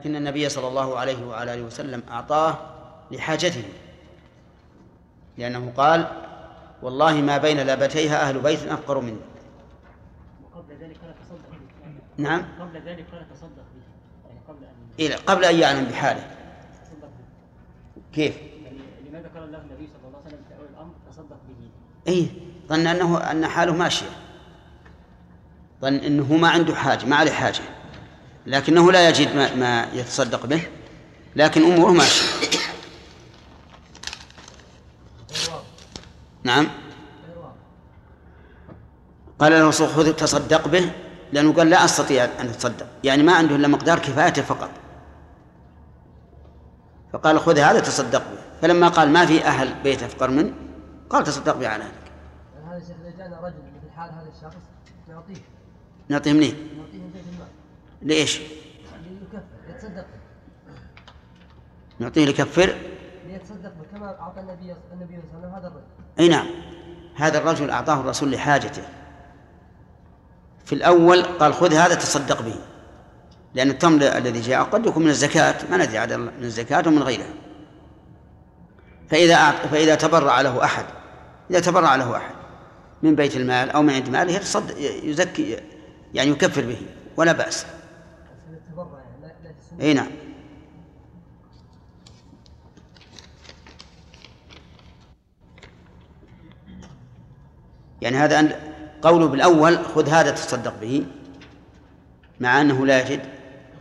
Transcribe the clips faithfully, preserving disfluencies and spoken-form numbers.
لكن النبي صلى الله عليه وعلى آله وسلم أعطاه لحاجته، لأنه قال: والله ما بين لابتيها أهل بيت أفقر مني. وقبل ذلك لا تصدق به. نعم، قبل ذلك لا تصدق به، يعني قبل أن إيه قبل أن يعلم بحاله. كيف؟ يعني لماذا ذكر الله النبي صلى الله عليه وسلم في أول الأمر تصدق به؟ إيه، ظن أنه أن حاله ماشية، ظن أنه ما عنده حاجة، ما عليه حاجة، لكنه لا يجد ما, ما يتصدق به، لكن أموره ماشية. نعم، قال له خذ تصدق به، لأنه قال لا أستطيع أن أتصدق، يعني ما عنده إلا مقدار كفايته فقط، فقال خذ هذا تصدق به. فلما قال ما في أهل بيت أفقر منه، قال تصدق به على هذا. هذا الشيخ إذا جاءنا رجل مثل حال هذا الشخص نعطيه. نعطيه منين؟ نعطيه من بيت المال. ليش؟ ليكفر، يتصدق به. نعطيه ليكفر؟ ليتصدق به كما أعطى النبي صلى الله عليه وسلم هذا الرجل. أي نعم، هذا الرجل أعطاه الرسول لحاجته. في الأول قال خذ هذا تصدق به، لأن التمر الذي جاء قد يكون من الزكاة، ما ندري عاد من الزكاة ومن غيرها. فإذا أعط... فإذا تبرع له أحد، إذا تبرع له أحد من بيت المال أو من عند ماله يتصدق، يزكي، يعني يكفر به ولا بأس. أي نعم. يعني هذا أن قوله بالأول خذ هذا تصدق به مع أنه لا يجد،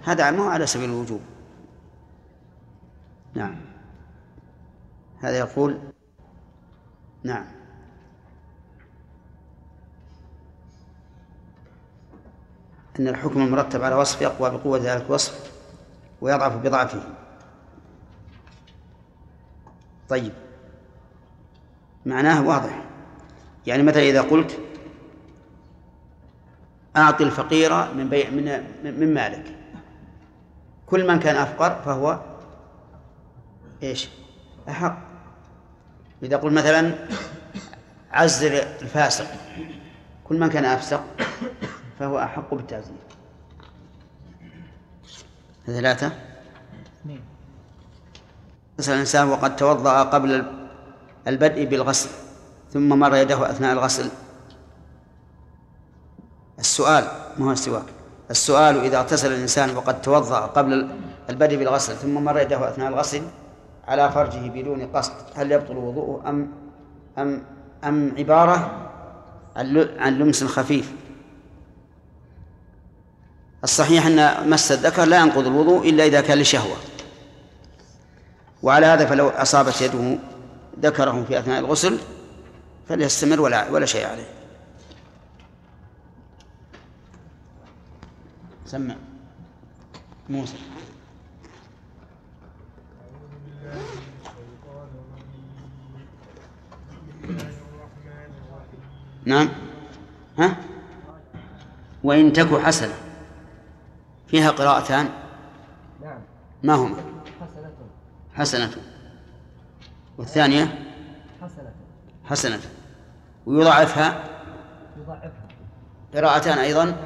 هذا ما هو على سبيل الوجوب. نعم، هذا يقول. نعم، أن الحكم المرتب على وصف يقوى بقوة ذلك الوصف ويضعف بضعفه. طيب، معناه واضح. يعني مثلا إذا قلت أعطي الفقير من بيع من من مالك، كل من كان أفقر فهو إيش؟ أحق. إذا قلت مثلا عزل الفاسق، كل من كان أفسق فهو أحق بالتعزير. ثلاثة. غسل الإنسان وقد توضأ قبل البدء بالغسل ثم مر يده أثناء الغسل. السؤال ما هو السواك. السؤال إذا اغتسل الإنسان وقد توضأ قبل البدء بالغسل ثم مر يده أثناء الغسل على فرجه بدون قصد، هل يبطل وضوءه أم أم أم عبارة عن لمس خفيف؟ الصحيح أن مس الذكر لا ينقض الوضوء إلا إذا كان لشهوة، وعلى هذا فلو أصابت يده ذكره في أثناء الغسل فليستمر ولا ولا شيء عليه. سمع موسى. نعم، ها، وإن تكو حسنة فيها قراءتان. نعم، ما هما؟ حسنة حسنة والثانية حسنة حسنة، ويضاعفها يضاعفها قراءتان أيضا،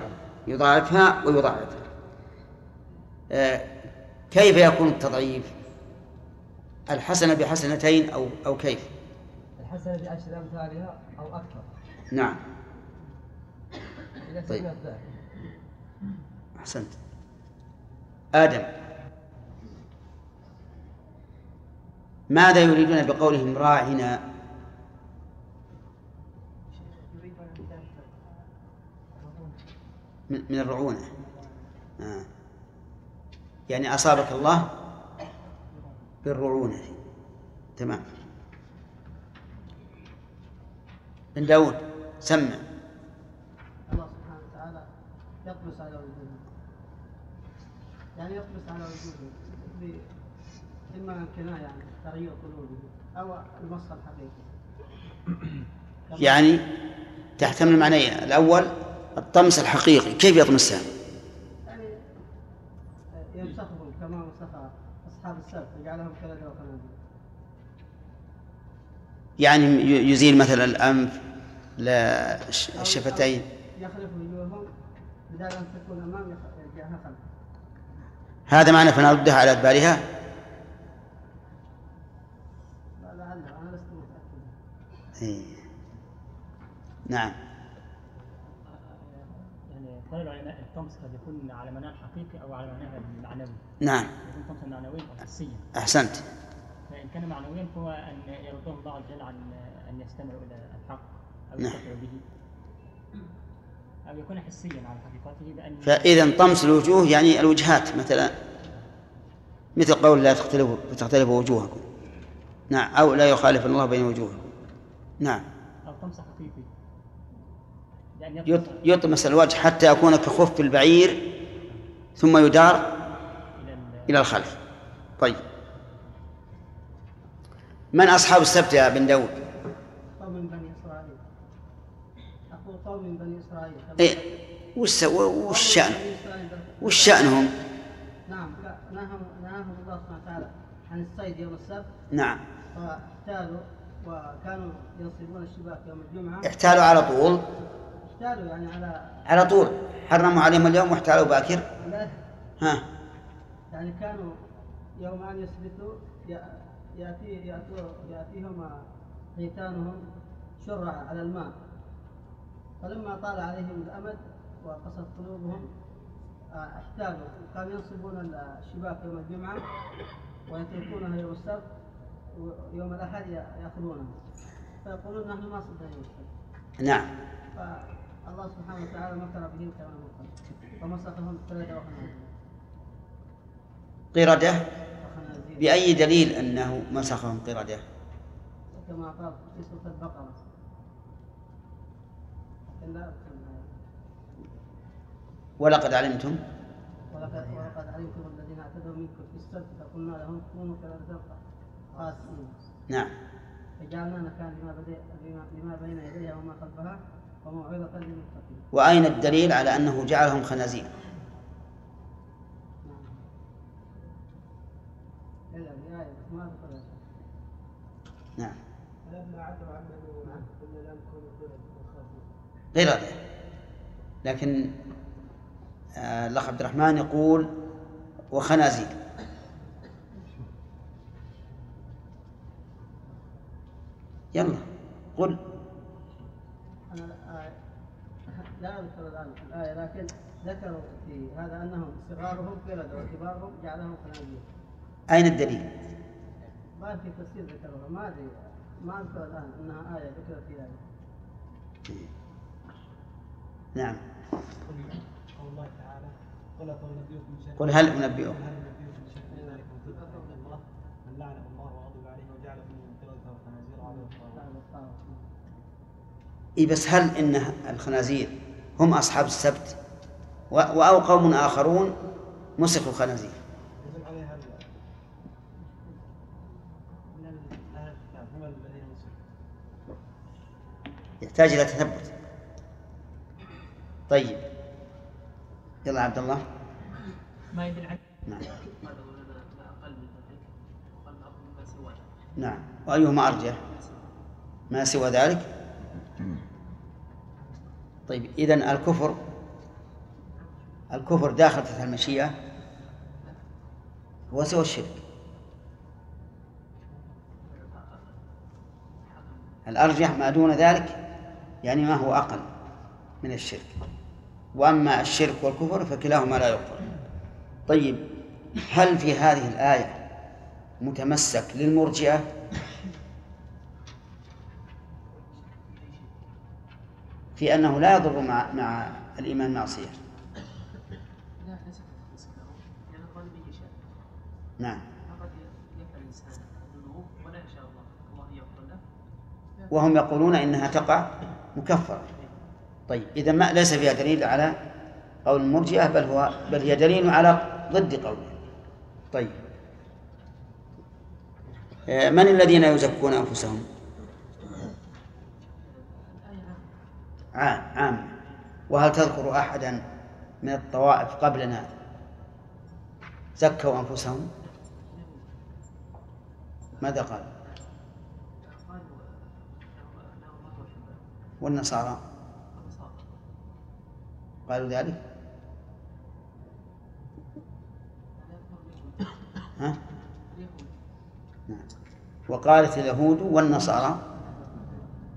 يضاعفها ويضاعفها. آه، كيف يكون التضعيف؟ الحسنة بحسنتين أو أو كيف؟ الحسنة بعشر أمثالها أو أكثر. نعم. طيب، أحسنت. آدم، ماذا يريدون بقولهم راعنا؟ من الرعونة. آه، يعني أصابك الله بالرعونة. تمام. بن داود، سمع. الله سبحانه وتعالى يقلص على وجوده، يعني يقلص على وجوده إما كناية يعني تغيير قلوبه أو المصر الحقيقي، يعني تحتمل معنيين. الأول الطمس الحقيقي، كيف يطمسها؟ يعني يمسخهم كما مسخ أصحاب السبت، يجعلهم كالأجر وقناديل، يعني يزيل مثلا الأنف، لا الشفتين، يخلف وجوههم بدل أن تكون أمام جهة خلف. هذا معنى فنردها على أدبارها. نعم. يعني قال العلماء الطمس قد يكون على معناها الحقيقي أو على معناها المعنوي. نعم. يكون طمسا معنويا أو حسيا. أحسنت. فإن كان معنويا فهو أن يردهم الله عز وجل عن أن يستمعوا إلى الحق أو يستمعوا به. أو يكون حسيا على حقيقته بأن. فإذا طمس الوجوه يعني الوجهات مثلا مثل قول لا تختلفوا تختلف وجوهكم. نعم. أو لا يخالف الله بين وجوهكم. نعم. أو طمس حقيقي. يطمس الوجه حتى يكون كخف البعير ثم يدار إلى الخلف. طيب من أصحاب السبت يا بن داود؟ قوم من بني إسرائيل. أقول قوم من بني إسرائيل. إيه وش وش شأن وش شأنهم؟ نعم نهاهم نهاهم الله سبحانه وتعالى عن الصيد يوم السبت. نعم. فاحتالوا وكانوا ينصبون الشباك يوم الجمعة. احتالوا على طول. احتالوا يعني على على طول حرموا عليهم اليوم واحتالوا باكر. لا. ها. يعني كانوا يوم أن يسبتوا يأتي يأتوا يأتيهم حيتانهم شرعا على الماء، فلما طال عليهم الأمد وقست قلوبهم احتالوا، كانوا ينصبون الشباك يوم الجمعة ويتركونها يوم السبت ويوم الأحد يأخذونها، فيقولون نحن ما صدنا يوم السبت. نعم. فالله سبحانه وتعالى مكر بهم كما مكر، فمسخهم قردة وخنازير. قردة؟ بأي دليل أنه مسخهم قردة؟ كما قال في سورة البقرة. ولقد علمتم ولقد علمتم الذين اعتدوا منكم في السبت فقلنا لهم كونوا قردة خاسئين. نعم. فجعلنا مكان لما بين يديها وما خلفها وموعظة للمتقين. وأين الدليل على أنه جعلهم خنازير؟ نعم. غير هذا، لكن الأخ عبد الرحمن يقول وخنازير. يلا قل. أنا لا أذكر الآن الآية، لكن ذكروا في هذا أنهم صغارهم قردة وكبارهم جعلهم خنازير. أين الدليل؟ ما في تفسير ذكرها، ما أدري ما أذكر الآن أنها آية ذكر فيها. نعم. قل الله تعالى قل أنبئكم بشيء قل هل أنبئكم بشيء من ذلك من الله من لعنه الله وغضب عليه وجعل منهم قردة وخنازير وعباد الطاغوت. إيه بس هل إن الخنازير هم أصحاب السبت وأو قوم آخرون مسخوا الخنازير؟ يحتاج إلى تثبت. طيب يلا عبد الله. ما يدل على. نعم. نعم. وأيهما أرجح؟ ما سوى ذلك. طيب إذن الكفر الكفر داخل تحت المشيئة وسوى الشرك. الأرجح ما دون ذلك يعني ما هو أقل من الشرك، وأما الشرك والكفر فكلاهما لا يغفر. طيب هل في هذه الآية متمسك للمرجئة؟ في أنه لا يضر مع, مع الإيمان معصية. نعم. وهم يقولون إنها تقع مكفرة. طيب إذا ما ليس فيها دليل على قول المرجئة، بل هو بل هي دليل على ضد قوله. طيب من الذين يزكون أنفسهم؟ عام عام. وهل تذكر أحدا من الطوائف قبلنا زكوا أنفسهم؟ ماذا قال؟ والنصارى قالوا ذلك. وقالت اليهود والنصارى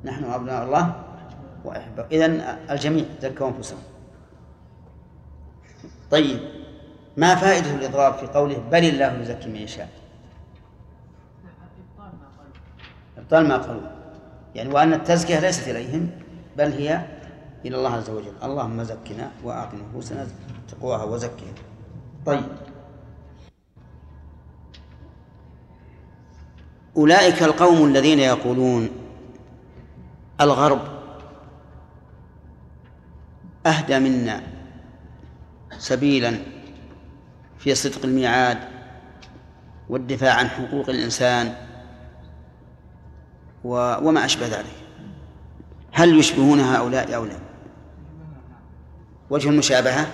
نحن أبناء الله وأحبه. إذن الجميع زكوا أنفسهم. طيب ما فائدة الإضراب في قوله بل الله يزكي من يشاء؟ إبطال ما قالوا، يعني وأن التزكية ليست إليهم بل هي إلى الله عز وجل. اللهم زكنا وأعط نفوسنا تقواها وزكها. طيب أولئك القوم الذين يقولون الغرب أهدى منا سبيلا في صدق الميعاد والدفاع عن حقوق الإنسان وما أشبه ذلك. هل يشبهون هؤلاء أو لا؟ وجه المشابهة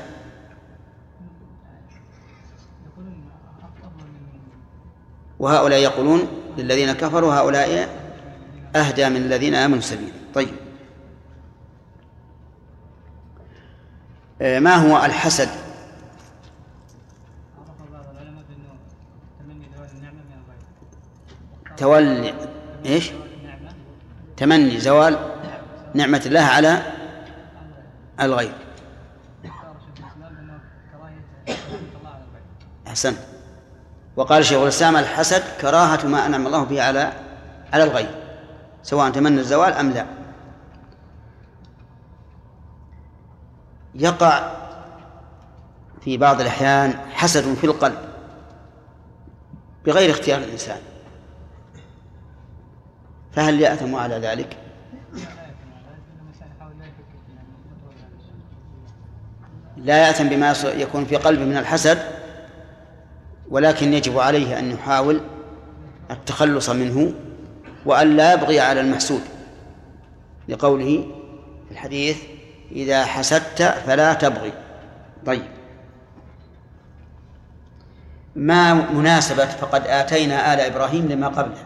وهؤلاء يقولون للذين كفروا هؤلاء أهدى من الذين آمنوا سبيلا. طيب ما هو الحسد؟ تولي إيش؟ تمني زوال نعمة الله على الغير. أحسن. وقال شيخ الإسلام الحسد كراهة ما أنعم الله به على على الغير سواء تمنى الزوال أم لا. يقع في بعض الأحيان حسد في القلب بغير اختيار الإنسان، فهل يأثم على ذلك؟ لا يأثم بما يكون في قلبه من الحسد، ولكن يجب عليه أن يحاول التخلص منه وأن لا يبغي على المحسود، لقوله في الحديث إذا حسدت فلا تبغي. طيب ما مناسبة فقد آتينا آل إبراهيم لما قبلها؟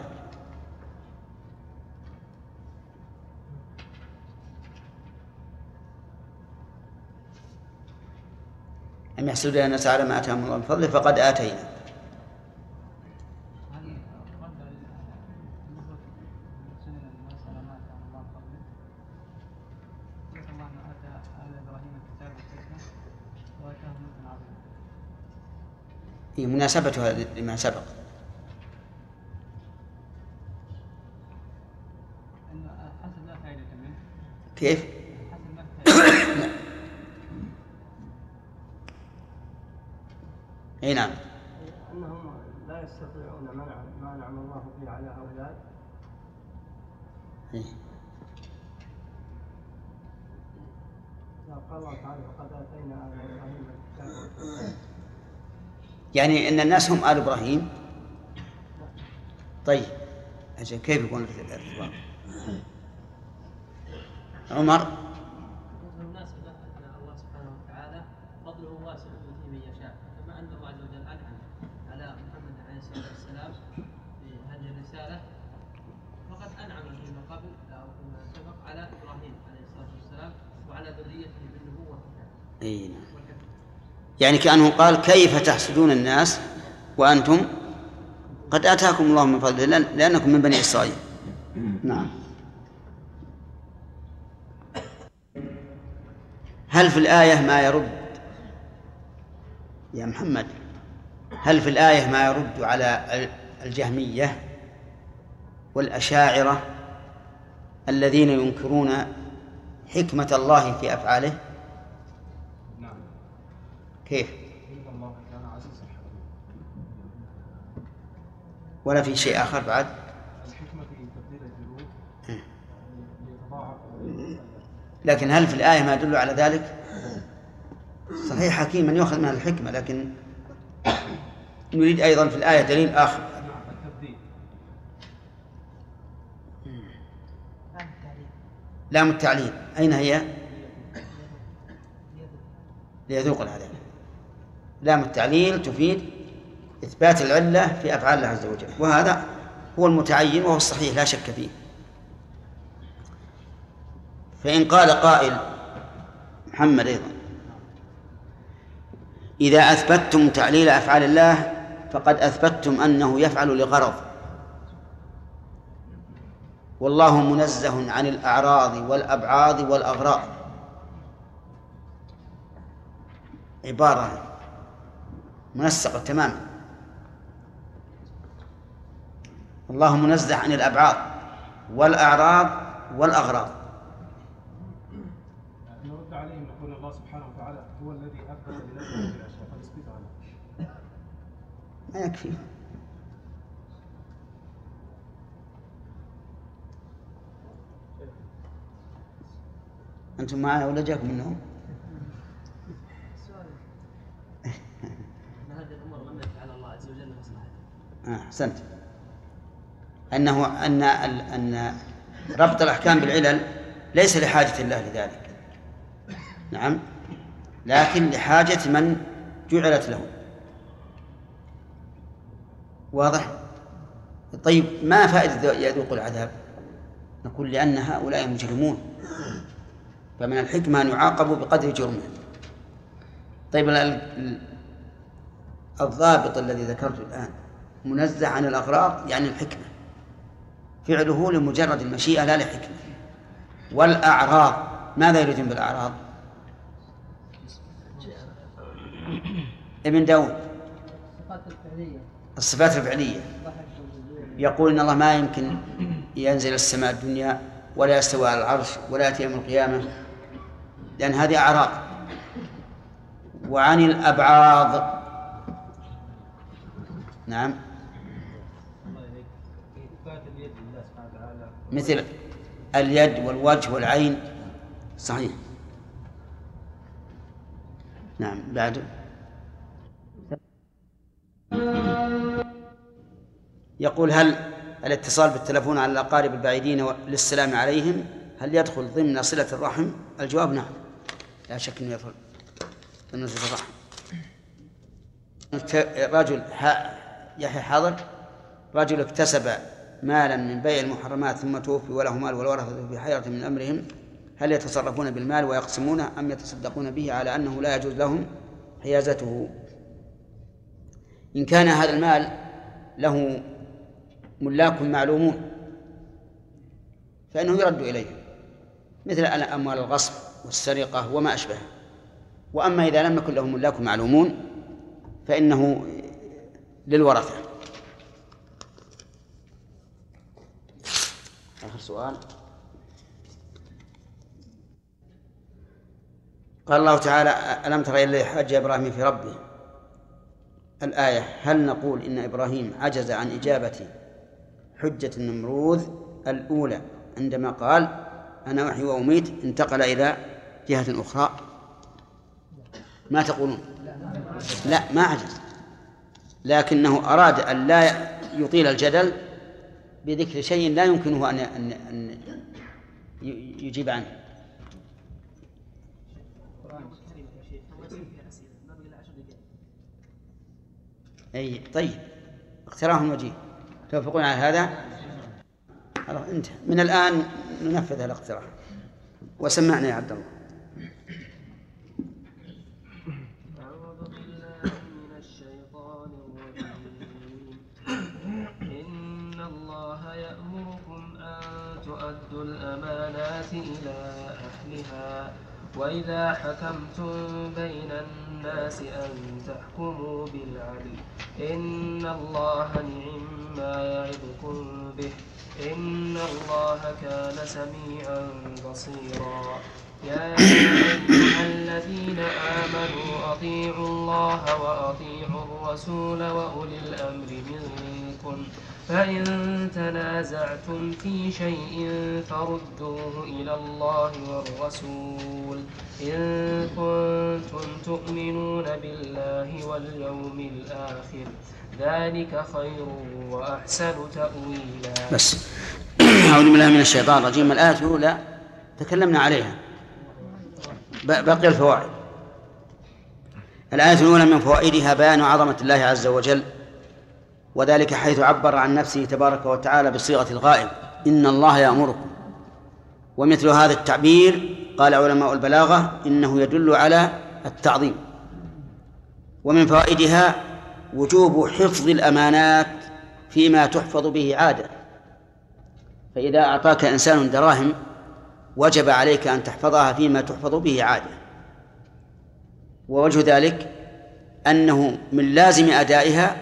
أم يحسدون الناس على ما آتاهم الله من فضله فقد آتينا. هي مناسبتها لما سبق. كيف؟ اي نعم، انهم لا يستطيعون ما نعم الله به على هؤلاء. قال الله تعالى وقد اتينا ال ابراهيم الكتاب، يعني ان الناس هم ال ابراهيم. طيب عشان كيف يكون الارتباط؟ عمر يعني كأنه قال كيف تحسدون الناس وأنتم قد آتاكم الله من فضله لأنكم من بني إسرائيل. نعم. هل في الآية ما يرد يا محمد هل في الآية ما يرد على الجهمية والأشاعرة الذين ينكرون حكمة الله في أفعاله؟ كيف؟ ولا في شيء آخر بعد؟ لكن هل في الآية ما يدل على ذلك؟ صحيح حكيم من يأخذ منها الحكمة، لكن نريد أيضا في الآية دليل آخر. لام التعليل أين هي؟ ليذوق العذاب. لام التعليل تفيد إثبات العلة في أفعال الله عز وجل، وهذا هو المتعين وهو الصحيح لا شك فيه. فإن قال قائل محمد أيضا إذا أثبتتم تعليل أفعال الله فقد أثبتتم أنه يفعل لغرض والله منزه عن الأعراض والأبعاض والأغراض. عبارة منسقة تماما. الله منزه عن الأبعاض والأعراض والأغراض. نرد عليهم نقول الله سبحانه وتعالى هو الذي أثبت لنفسه الأشياء فنثبت عليه. ما يكفي. أنتم معنا ولا جاكم منهم؟ أن هذه الأمور لم يفعلها الله عز وجل لمصلحته. أحسنت. أنه أن أن ربط الأحكام بالعلل ليس لحاجة الله لذلك. نعم، لكن لحاجة من جعلت له. واضح؟ طيب ما فائدة يذوق العذاب؟ نقول لأن هؤلاء مجرمون، فمن الحكمة أن يعاقبوا بقدر جرمهم. طيب الضابط الذي ذكرته الآن منزه عن الأغراض يعني الحكمة، فعله لمجرد المشيئة لا لحكمة. والأعراض ماذا يريدون بالأعراض؟ ابن داود الصفات الفعلية، يقول إن الله ما يمكن ينزل السماء الدنيا ولا يستوى على العرش ولا يأتي يوم القيامة، لأن هذه أعراض. وعن الأبعاض، نعم، مثل اليد والوجه والعين. صحيح، نعم. بعد يقول هل الاتصال بالتلفون على الأقارب البعيدين للسلام عليهم هل يدخل ضمن صلة الرحم؟ الجواب نعم، لا شك أنه يدخل ضمن صلة الرحم. رجل يحيى حاضر، رجل اكتسب مالا من بيع المحرمات ثم توفي وله مال والورثة في حيرة من أمرهم، هل يتصرفون بالمال ويقسمونه أم يتصدقون به على أنه لا يجوز لهم حيازته؟ إن كان هذا المال له ملاك معلومون فإنه يرد إليه، مثل أموال الغصب والسرقة وما أشبهه. وأما إذا لم يكن له ملاك معلومون فإنه للورثة. آخر سؤال. قال الله تعالى: ألم تر إلى حاج إبراهيم في ربه. الآية هل نقول إن إبراهيم عجز عن إجابة حجة النمروذ الأولى عندما قال أنا أحيي وأميت انتقل إلى جهة أخرى؟ ما تقولون؟ لا، ما عجز، لكنه أراد أن لا يطيل الجدل بذكر شيء لا يمكنه أن أن يجيب عنه. أي طيب، اقتراهم وجيه، توافقون على هذا؟ خلاص، أنت من الآن ننفذ الاقتراح. وسمعنا يا عبد الله. أعوذ بالله من الشيطان الرجيم. إن الله يأمركم أن تؤدوا الأمانات إلى أهلها وإذا حكمتم بين الناس أن تحكموا بالعدل إن الله نعم ما يعظكم به إن الله كان سميعا بصيرا. يا أيها الذين آمنوا أطيعوا الله وأطيعوا الرسول وأولي الأمر منكم فإن تنازعتم في شيء فردوه إلى الله والرسول إن كنتم تؤمنون بالله واليوم الآخر ذلك خير وأحسن تأويلا. بس أعوذ بالله من الشيطان الرجيم. الآية الأولى تكلمنا عليها، بقي الفوائد. الآية الأولى من فوائدها بيان عظمة الله عز وجل، وذلك حيث عبر عن نفسه تبارك وتعالى بصيغة الغائب إن الله يأمركم. ومثل هذا التعبير قال علماء البلاغة إنه يدل على التعظيم. ومن فوائدها وجوب حفظ الأمانات فيما تحفظ به عادة، فإذا أعطاك إنسان دراهم وجب عليك أن تحفظها فيما تحفظ به عادة، ووجه ذلك أنه من لازم أدائها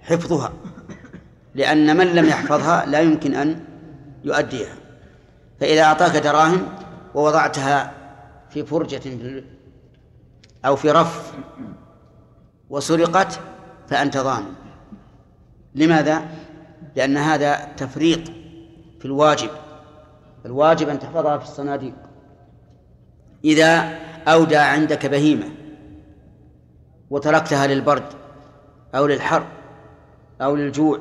حفظها، لأن من لم يحفظها لا يمكن أن يؤديها. فإذا أعطاك دراهم ووضعتها في فرجة أو في رف وسرقت فأنت ضامن. لماذا؟ لأن هذا تفريط في الواجب، الواجب أن تحفظها في الصناديق. إذا أودع عندك بهيمة وتركتها للبرد أو للحر أو للجوع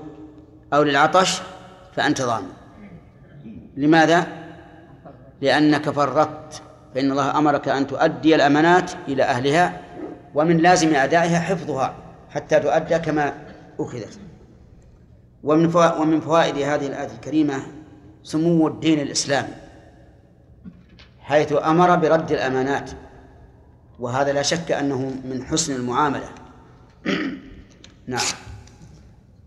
أو للعطش فأنت ضامن. لماذا؟ لأنك فرطت، فإن الله أمرك أن تؤدي الأمانات إلى أهلها، ومن لازم أدائها حفظها حتى تؤدى كما أخذت. ومن فوائد هذه الآية الكريمة سمو الدين الإسلامي، حيث أمر برد الأمانات، وهذا لا شك أنه من حسن المعاملة. نعم.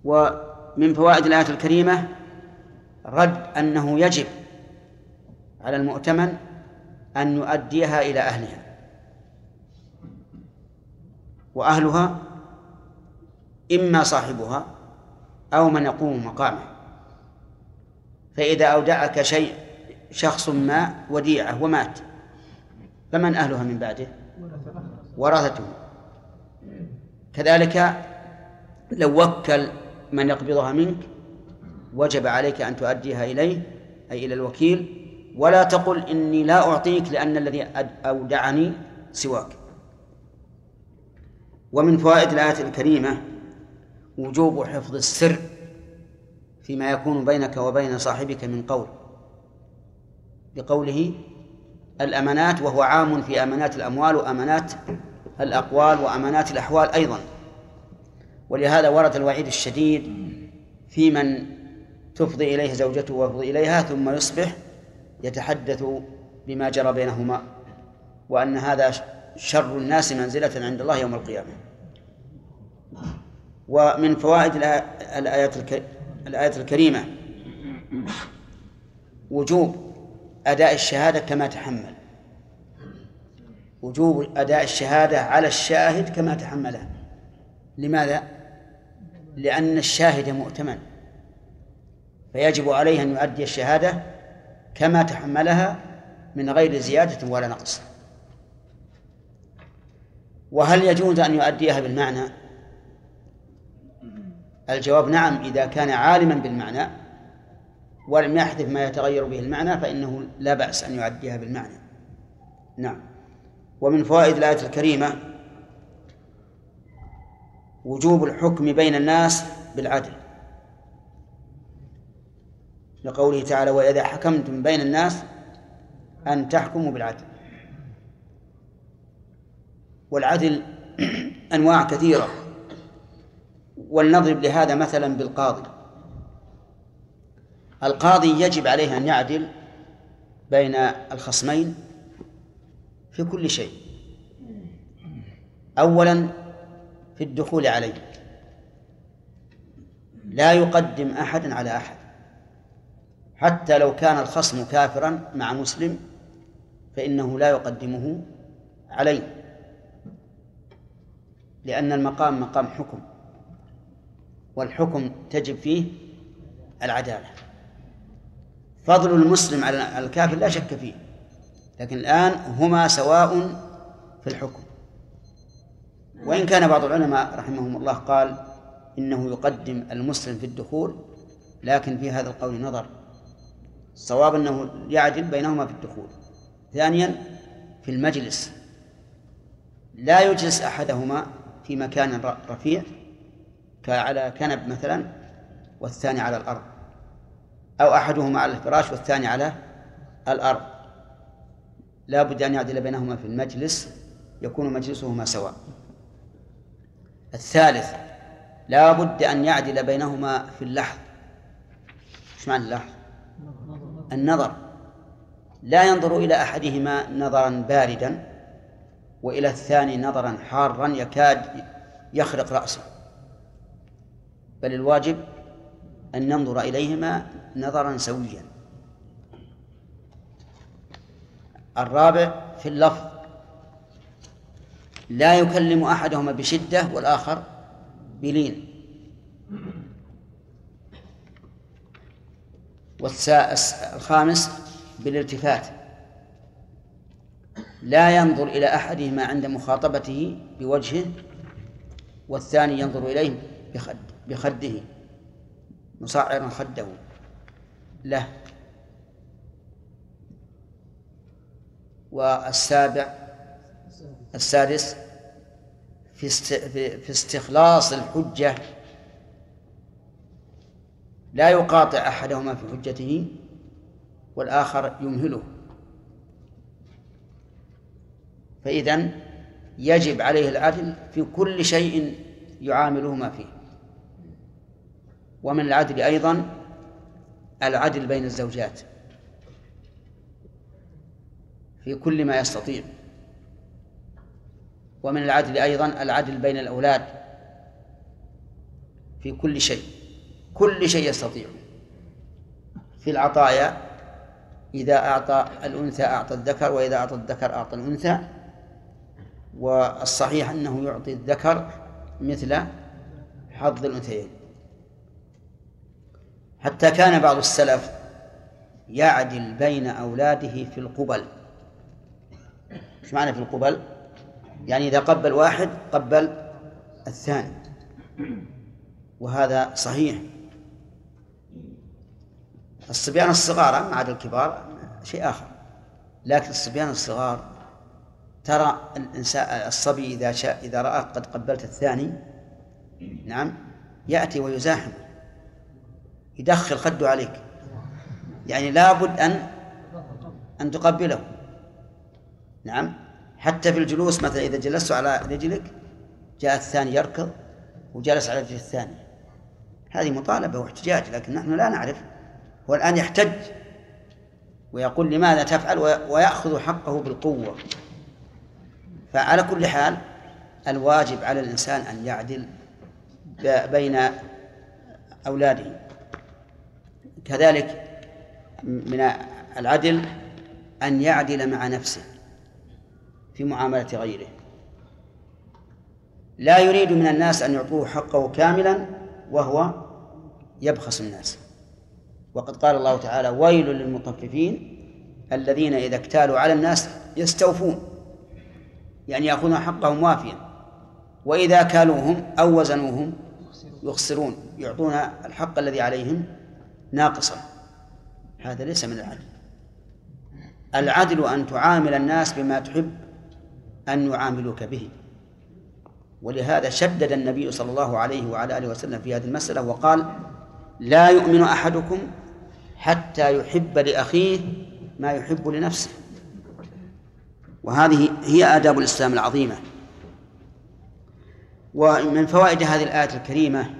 ومن فوائد الآية الكريمة رد أنه يجب على المؤتمن أن يؤديها إلى أهلها، وأهلها إما صاحبها أو من يقوم مقامه. فإذا أودعك شيء شخص ما وديعة ومات، فمن أهلها من بعده؟ ورثته. كذلك لو وكل من يقبضها منك وجب عليك أن تؤديها إليه، أي إلى الوكيل، ولا تقل إني لا أعطيك لأن الذي أودعني سواك. ومن فوائد الآية الكريمة وجوب حفظ السر فيما يكون بينك وبين صاحبك من قول، لقوله الأمانات، وهو عام في أمانات الأموال وأمانات الأقوال وأمانات الأحوال أيضا. ولهذا ورد الوعيد الشديد في من تفضي إليه زوجته ويفضي إليها ثم يصبح يتحدث بما جرى بينهما، وأن هذا شر الناس منزلة عند الله يوم القيامة. ومن فوائد الآية الكريمة وجوب أداء الشهادة كما تحمل، وجوب أداء الشهادة على الشاهد كما تحمله. لماذا؟ لأن الشاهد مؤتمن، فيجب عليه أن يؤدي الشهادة كما تحملها من غير زيادة ولا نقص. وهل يجوز أن يؤديها بالمعنى؟ الجواب نعم، إذا كان عالما بالمعنى ولم يحدث ما يتغير به المعنى فإنه لا بأس أن يؤديها بالمعنى. نعم. ومن فوائد الآية الكريمة وجوب الحكم بين الناس بالعدل، لقوله تعالى وإذا حكمتم بين الناس أن تحكموا بالعدل. والعدل أنواع كثيرة، ولنضرب لهذا مثلا بالقاضي. القاضي يجب عليه أن يعدل بين الخصمين في كل شيء، أولا في الدخول عليه، لا يقدم أحدا على أحد، حتى لو كان الخصم كافرا مع مسلم فإنه لا يقدمه عليه، لأن المقام مقام حكم، والحكم تجب فيه العدالة. فضل المسلم على الكافر لا شك فيه، لكن الآن هما سواء في الحكم، وإن كان بعض العلماء رحمهم الله قال إنه يقدم المسلم في الدخول، لكن في هذا القول نظر، الصواب أنه يعدل بينهما في الدخول. ثانيا في المجلس، لا يجلس أحدهما في مكان رفيع كعلى كنب مثلا والثاني على الأرض، أو أحدهما على الفراش والثاني على الأرض، لا بد أن يعدل بينهما في المجلس، يكون مجلسهما سواء. الثالث لا بد أن يعدل بينهما في اللحظ. إيش معنى اللحظ؟ النظر، لا ينظر إلى أحدهما نظرا بارداً وإلى الثاني نظرا حارا يكاد يخرق رأسه، بل الواجب أن ننظر إليهما نظرا سويا. الرابع في اللفظ، لا يكلم أحدهما بشدة والآخر بلين. والخامس بالالتفات، لا ينظر إلى أحدهما عند مخاطبته بوجهه والثاني ينظر إليه بخد بخده مصعرا خده له. والسابع السادس في في استخلاص الحجة، لا يقاطع أحدهما في حجته والآخر يمهله. فإذن يجب عليه العدل في كل شيء يعاملهما فيه. ومن العدل أيضا العدل بين الزوجات في كل ما يستطيع. ومن العدل أيضا العدل بين الأولاد في كل شيء، كل شيء يستطيع. في العطايا إذا أعطى الأنثى أعطى الذكر، وإذا أعطى الذكر أعطى الأنثى. والصحيح أنه يعطي الذكر مثل حظ الأنثيين، حتى كان بعض السلف يعدل بين أولاده في القبل. ايش معنى في القبل؟ يعني إذا قبل واحد قبل الثاني، وهذا صحيح. الصبيان الصغار ما عدا الكبار شيء آخر، لكن الصبيان الصغار ترى الإنسان الصبي إذا شاء إذا رأى قد قبلت الثاني نعم يأتي ويزاحم، يدخل خده عليك، يعني لابد أن أن تقبله. نعم، حتى في الجلوس مثلا إذا جلست على رجلك جاء الثاني يركض وجلس على رجل الثاني، هذه مطالبة واحتجاج، لكن نحن لا نعرف. هو الآن يحتج ويقول لماذا تفعل ويأخذ حقه بالقوة. فعلى كل حال الواجب على الإنسان أن يعدل بين أولاده. كذلك من العدل أن يعدل مع نفسه في معاملة غيره، لا يريد من الناس أن يعطوه حقه كاملا وهو يبخس الناس. وقد قال الله تعالى: ويل للمطففين الذين إذا اكتالوا على الناس يستوفون، يعني يأخذون حقهم وافيا، وإذا كالوهم أو وزنوهم يخسرون، يعطون الحق الذي عليهم ناقصا. هذا ليس من العدل. العدل أن تعامل الناس بما تحب أن يعاملوك به. ولهذا شدد النبي صلى الله عليه وعلى آله وسلم في هذه المسألة وقال: لا يؤمن أحدكم حتى يحب لأخيه ما يحب لنفسه. وهذه هي آداب الإسلام العظيمة. ومن فوائد هذه الآية الكريمة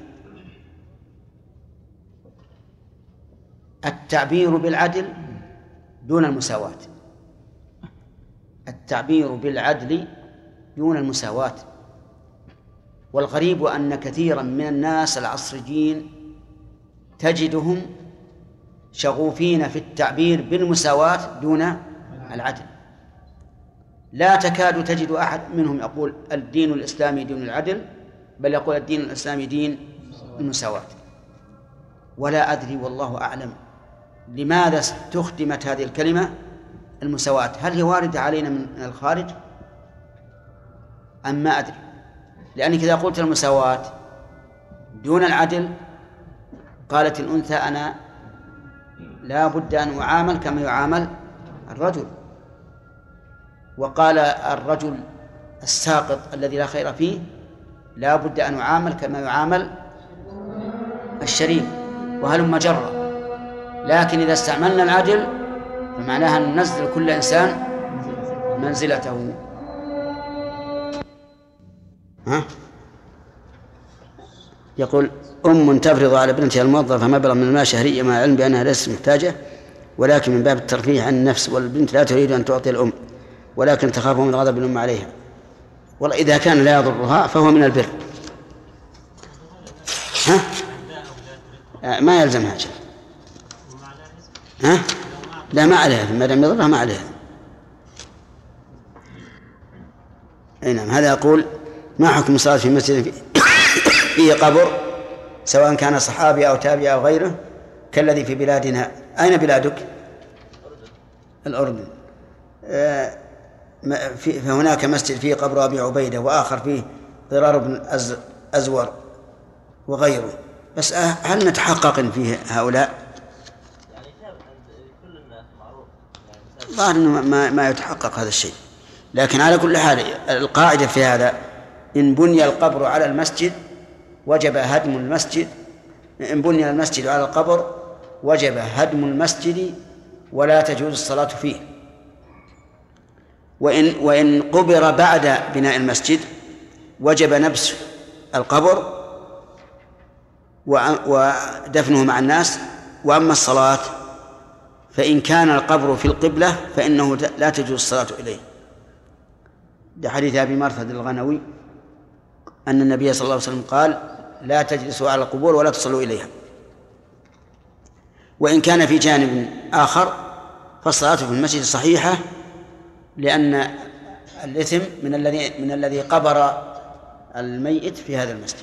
التعبير بالعدل دون المساواة، التعبير بالعدل دون المساواة. والغريب أن كثيرا من الناس العصريين تجدهم شغوفين في التعبير بالمساواة دون العدل. لا تكاد تجد أحد منهم يقول الدين الإسلامي دين العدل، بل يقول الدين الإسلامي دين المساواة. ولا أدري والله أعلم لماذا استخدمت هذه الكلمة المساواة، هل هي واردة علينا من الخارج أم ما أدري؟ لأنك إذا قلت المساواة دون العدل قالت الأنثى أنا لا بد أن أعامل كما يعامل الرجل. وقال الرجل الساقط الذي لا خير فيه لا بد أن أعامل كما يعامل الشريك، وهلم جرا. لكن إذا استعملنا العدل فمعناها أن ننزل كل إنسان منزلته. ها؟ يقول: أم تفرض على ابنتها الموظفة مبلغ من المال شهريا مع العلم بأنها ليست محتاجة، ولكن من باب الترفيه عن النفس، والبنت لا تريد أن تعطي الأم ولكن تخاف من غضب الأم عليها. والله إذا كان لا يضرها فهو من البر. ها؟ ما يلزمها جل. ها؟ لا ما عليها، ما دام يضرها ما عليها. اي نعم. هذا يقول: ما حكم الصلاة في مسجد فيه قبر سواء كان صحابي او تابعي او غيره كالذي في بلادنا؟ اين بلادك؟ الأردن. آه فهناك مسجد فيه قبر أبي عبيدة، وآخر فيه ضرار بن أزور وغيره، بس هل نتحقق فيه هؤلاء؟ يعني كل الناس معروف، الظاهر أنه ما يتحقق هذا الشيء، لكن على كل حال القاعدة في هذا: إن بني القبر على المسجد وجب هدم المسجد، إن بني المسجد على القبر وجب هدم المسجد ولا تجوز الصلاة فيه. وإن, وإن قبر بعد بناء المسجد وجب نبش القبر ودفنه مع الناس. وأما الصلاة فإن كان القبر في القبلة فإنه لا تجوز الصلاة إليه، لحديث أبي مرثد الغنوي أن النبي صلى الله عليه وسلم قال: لا تجلسوا على القبور ولا تصلوا إليها. وإن كان في جانب آخر فالصلاة في المسجد صحيحة، لأن الإثم من الذي من الذي قبر الميت في هذا المسجد.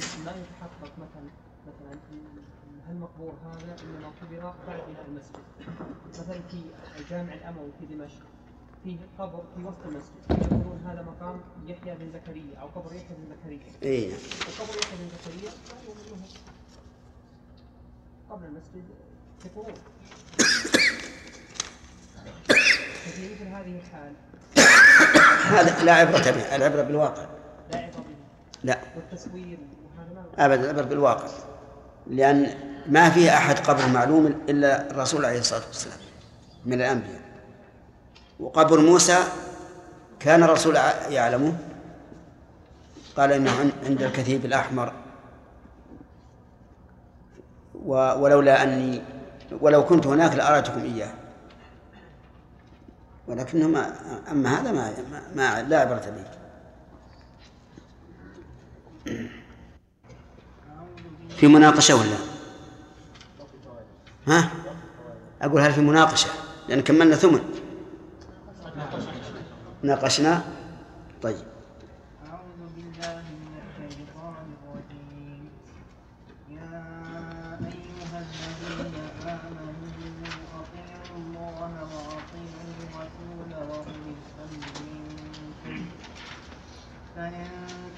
لا يتحقق مثلا مثلا هل مقبور هذا إنما قبر بعد بناء المسجد، مثلا في الجامع الأموي في دمشق في قبر في وسط المسجد يقولون هذا مقام يحيى بن زكريا أو قبر يحيى بن زكريا. إيه. وقبر يحيى بن زكريا قبل المسجد تقول في مثل هذه الحال هذا لا عبرة به، العبرة بالواقع. لا عبرة به. لا. والتصوير أبدا، العبرة بالواقع، لأن ما فيه أحد قبر معلوم إلا الرسول عليه الصلاة والسلام من الأنبياء. وقبر موسى كان الرسول يعلمه، قال إنه عند الكثيب الأحمر، ولولا أني ولو كنت هناك لأراتكم إياه، ولكنه ما أما هذا ما, ما لا عبرة به. في مناقشة ولا ها؟ أقول هل في مناقشة؟ لأن كملنا ثمن ناقشنا. طيب.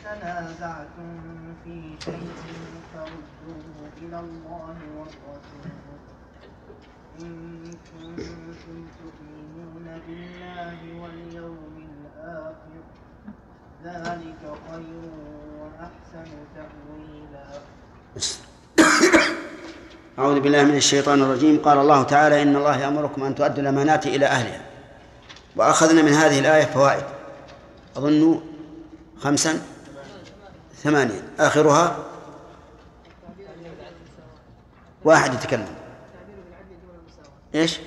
تنازعتم في شيء فردوه إلى الله والرسول إن كنتم تؤمنون بالله واليوم الآخر ذلك خير وأحسن تأويلا. أعوذ بالله من الشيطان الرجيم. قال الله تعالى: إن الله يأمركم أن تؤدوا الأمانات إلى أهلها. وأخذنا من هذه الآية فوائد أظن خمسا ثمانية، آخرها واحد يتكلم. إيش؟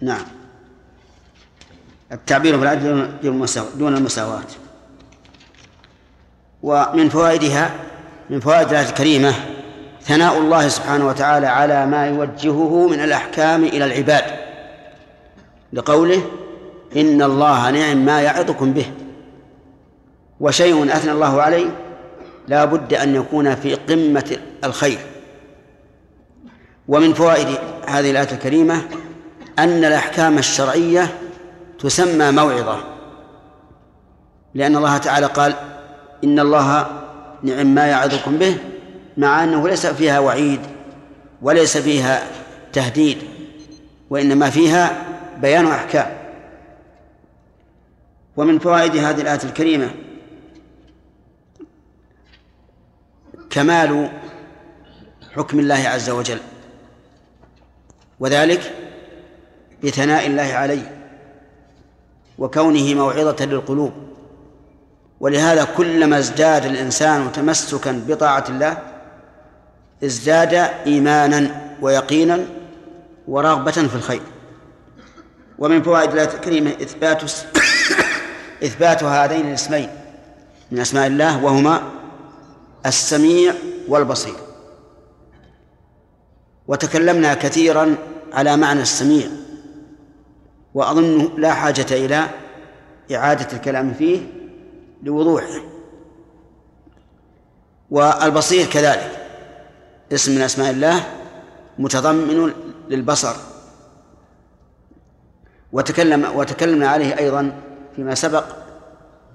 نعم، التعبير بالعدل دون المساواة. ومن فوائدها من فوائد الآية الكريمة ثناء الله سبحانه وتعالى على ما يوجهه من الأحكام إلى العباد، لقوله: إن الله نعم ما يعظكم به. وشيء أثنى الله عليه لا بد أن يكون في قمة الخير. ومن فوائد هذه الآية الكريمة أن الأحكام الشرعية تسمى موعظة، لأن الله تعالى قال: إن الله نعم ما يعظكم به، مع أنه ليس فيها وعيد وليس فيها تهديد، وإنما فيها بيان أحكام. ومن فوائد هذه الآية الكريمة كمال حكم الله عز وجل، وذلك بثناء الله عليه وكونه موعظة للقلوب. ولهذا كلما ازداد الإنسان تمسكا بطاعة الله ازداد إيمانا ويقينا ورغبة في الخير. ومن فوائد الآية الكريمة إثبات إثبات هذين الاسمين من أسماء الله، وهما السميع والبصير. وتكلمنا كثيرا على معنى السميع، وأظن لا حاجة إلى إعادة الكلام فيه لوضوحه. والبصير كذلك اسم من أسماء الله متضمن للبصر، وتكلم وتكلمنا عليه أيضا فيما سبق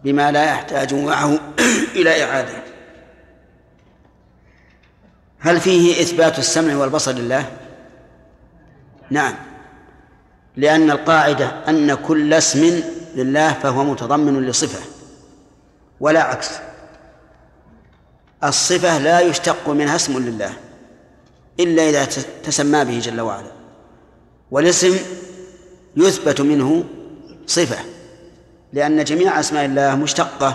بما لا يحتاج معه إلى إعادة. هل فيه إثبات السمع والبصر لله؟ نعم، لأن القاعدة أن كل اسم لله فهو متضمن لصفة ولا عكس. الصفة لا يشتق منها اسم لله إلا إذا تسمى به جل وعلا، والاسم يثبت منه صفة، لأن جميع أسماء الله مشتقة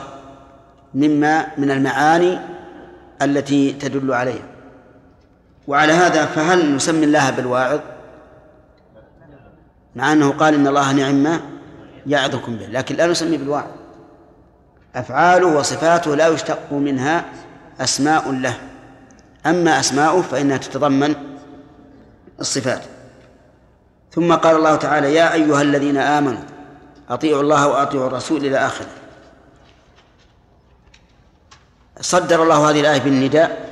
مما من المعاني التي تدل عليها. وعلى هذا فهل نسمي الله بالواعظ؟ مع أنه قال إن الله نعم يعظكم به، لكن لا نسمي بالواعظ. أفعاله وصفاته لا يشتق منها أسماء له، أما أسماؤه فإنها تتضمن الصفات. ثم قال الله تعالى: يا أيها الذين آمنوا أطيعوا الله وأطيعوا الرسول إلى آخره. صدر الله هذه الآية بالنداء،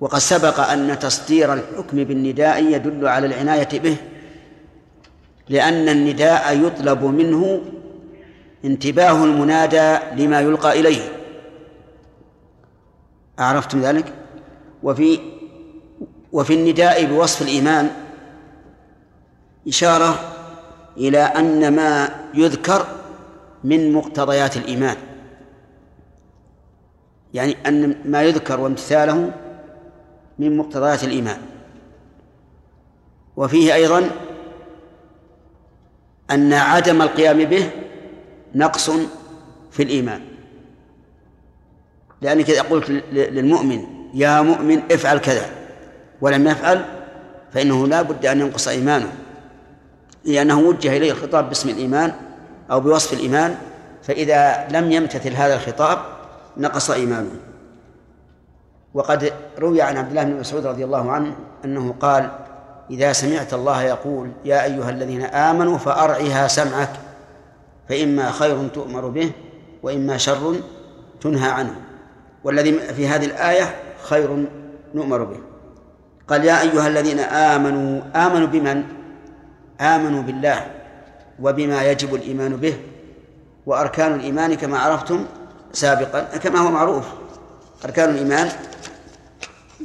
وقد سبق أن تصدير الحكم بالنداء يدل على العناية به، لأن النداء يطلب منه انتباه المنادى لما يلقى إليه. أعرفتم ذلك؟ وفي وفي النداء بوصف الإيمان إشارة إلى أن ما يذكر من مقتضيات الإيمان، يعني أن ما يذكر وامتثاله من مقتضيات الإيمان. وفيه أيضا أن عدم القيام به نقص في الإيمان، لأنك إذا قلت للمؤمن يا مؤمن افعل كذا ولم يفعل فإنه لا بد أن ينقص إيمانه، لأنه وجه إليه الخطاب باسم الإيمان أو بوصف الإيمان، فإذا لم يمتثل هذا الخطاب نقص إيمانه. وقد روي عن عبد الله بن مسعود رضي الله عنه أنه قال: إذا سمعت الله يقول يا أيها الذين آمنوا فأرعها سمعك، فإما خير تؤمر به وإما شر تنهى عنه. والذي في هذه الآية خير نؤمر به. قال: يا أيها الذين آمنوا. آمنوا بمن؟ آمنوا بالله وبما يجب الإيمان به، وأركان الإيمان كما عرفتم سابقا كما هو معروف، أركان الإيمان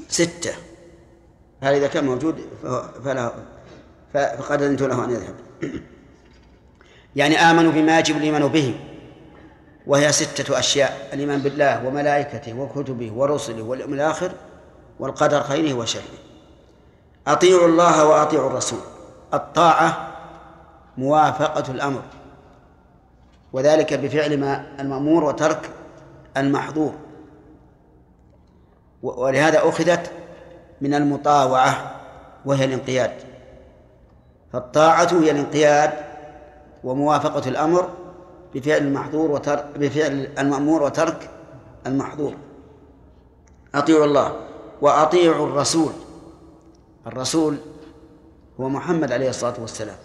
ستة، هذا إذا كان موجود فله فقد أذنت له أن يذهب. يعني آمنوا بما يجب الإيمان به، وهي ستة أشياء: الإيمان بالله وملائكته وكتبه ورسله واليوم الآخر والقدر خيره وشره. أطيعوا الله وأطيعوا الرسول. الطاعة موافقة الأمر، وذلك بفعل ما المأمور وترك المحظور، ولهذا أخذت من المطاوعة وهي الانقياد. فالطاعة هي الانقياد وموافقة الأمر بفعل المحظور وترك بفعل المأمور وترك المحظور. أطيعوا الله وأطيعوا الرسول. الرسول هو محمد عليه الصلاة والسلام،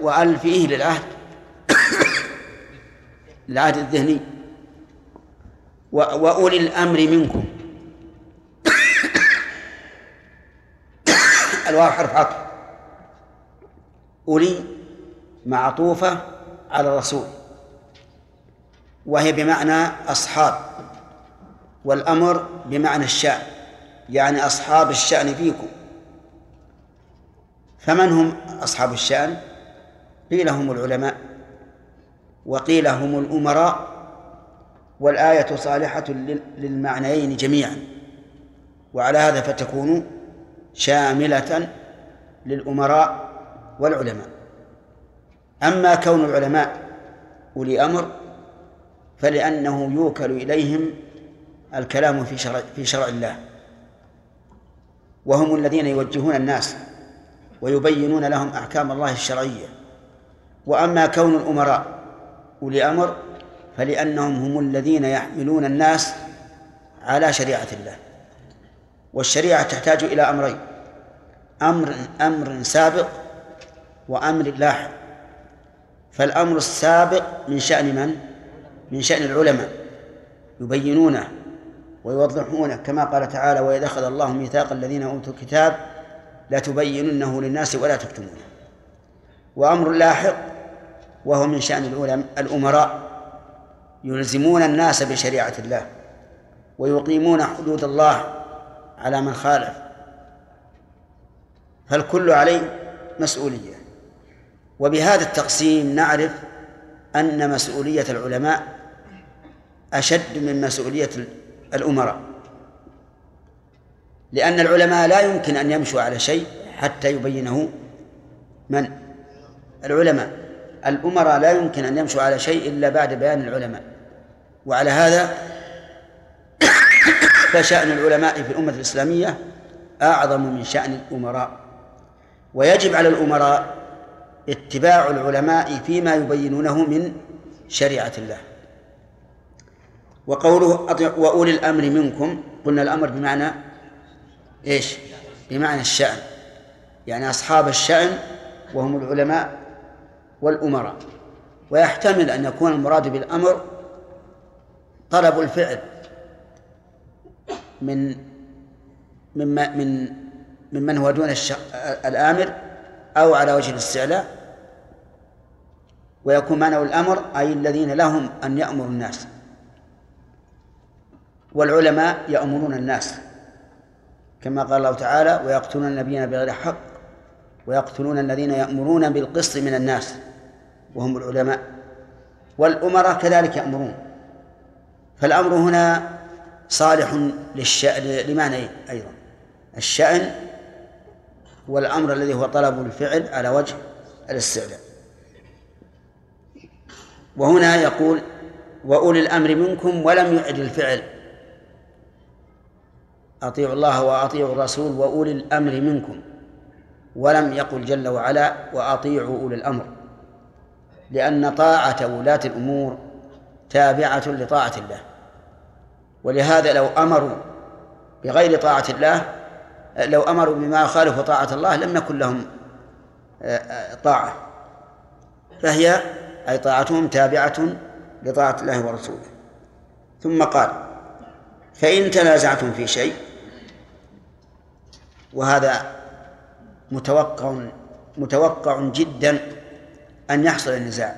وأل فيه للعهد العهد الذهني. وأولي الأمر منكم الواو حرف عطف، أولي معطوفة على الرسول، وهي بمعنى أصحاب، والأمر بمعنى الشأن، يعني أصحاب الشأن فيكم. فمن هم أصحاب الشأن؟ قيل هم العلماء، وقيل هم الأمراء، والآية صالحة للمعنيين جميعا، وعلى هذا فتكون شاملة للأمراء والعلماء. أما كون العلماء أولي أمر فلأنه يوكل إليهم الكلام في شرع, في شرع الله، وهم الذين يوجهون الناس ويبينون لهم أحكام الله الشرعية، وأما كون الأمراء أولي أمر فلأنهم هم الذين يحملون الناس على شريعة الله. والشريعة تحتاج إلى أمرين، أمر أمر سابق وأمر لاحق. فالأمر السابق من شأن من؟ من شأن العلماء يبينونه ويوضحونه، كما قال تعالى: وإذ أخذ الله ميثاق الذين أوتوا الكتاب لتبيننه للناس ولا تكتمونه. وأمر لاحق وهو من شأن الأمراء يلزمون الناس بشريعة الله ويقيمون حدود الله على من خالف، فالكل عليه مسؤولية. وبهذا التقسيم نعرف أن مسؤولية العلماء أشد من مسؤولية الأمراء، لأن العلماء لا يمكن أن يمشوا على شيء حتى يبينه من؟ العلماء. الأمراء لا يمكن أن يمشوا على شيء إلا بعد بيان العلماء. وعلى هذا فشأن العلماء في الأمة الإسلامية أعظم من شأن الأمراء، ويجب على الأمراء اتباع العلماء فيما يبينونه من شريعة الله. وقوله وأولي الأمر منكم، قلنا الأمر بمعنى إيش؟ بمعنى الشأن، يعني أصحاب الشأن وهم العلماء والأمراء. ويحتمل أن يكون المراد بالأمر طلب الفعل من من من ممن هو دون الآمر أو على وجه الاستعلاء، ويكون معنى الأمر أي الذين لهم أن يأمروا الناس، والعلماء يأمرون الناس كما قال الله تعالى: ويقتلون النبيين بغير حق ويقتلون الذين يأمرون بالقسط من الناس وهم العلماء. والأمراء كذلك يأمرون. فالأمر هنا صالح لمعنى أيضا الشأن، والأمر الذي هو طلب الفعل على وجه الاستعلاء. وهنا يقول وأولي الأمر منكم ولم يعد الفعل، أطيعوا الله وأطيعوا الرسول وأولي الأمر منكم، ولم يقل جل وعلا وأطيعوا أولي الأمر، لأن طاعة ولاة الأمور تابعة لطاعة الله، ولهذا لو أمروا بغير طاعة الله، لو أمروا بما يخالف طاعة الله لم يكن لهم طاعة، فهي أي طاعتهم تابعة لطاعة الله ورسوله. ثم قال: فإن تنازعتم في شيء، وهذا متوقع متوقع جدا أن يحصل النزاع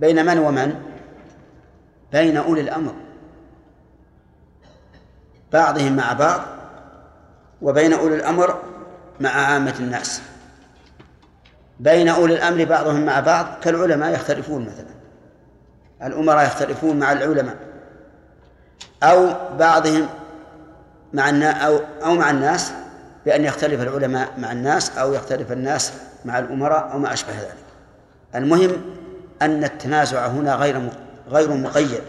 بين من ومن؟ بين أولي الأمر، بعضهم مع بعض، وبين أولي الأمر مع عامة الناس. بين أولي الأمر بعضهم مع بعض كالعلماء يختلفون، مثلا الأمراء يختلفون مع العلماء، أو بعضهم مع أو أو مع الناس بأن يختلف العلماء مع الناس، أو يختلف الناس مع الأمراء، أو ما أشبه ذلك. المهم أن التنازع هنا غير غير مقيد،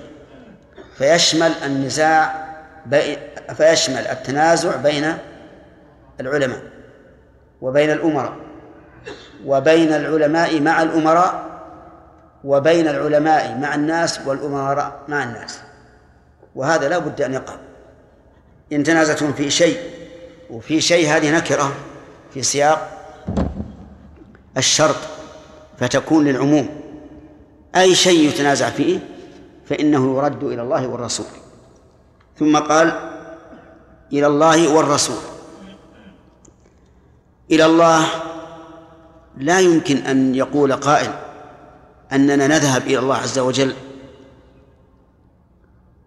فيشمل النزاع بي... فيشمل التنازع بين العلماء وبين الأمراء وبين العلماء مع الأمراء وبين العلماء مع الناس والأمراء مع الناس، وهذا لا بد أن يقع. إن تنازعتم في شيء، وفي شيء هذه نكرة في سياق الشرط فتكون للعموم، أي شيء يتنازع فيه فإنه يرد إلى الله والرسول. ثم قال: إلى الله والرسول. إلى الله لا يمكن أن يقول قائل أننا نذهب إلى الله عز وجل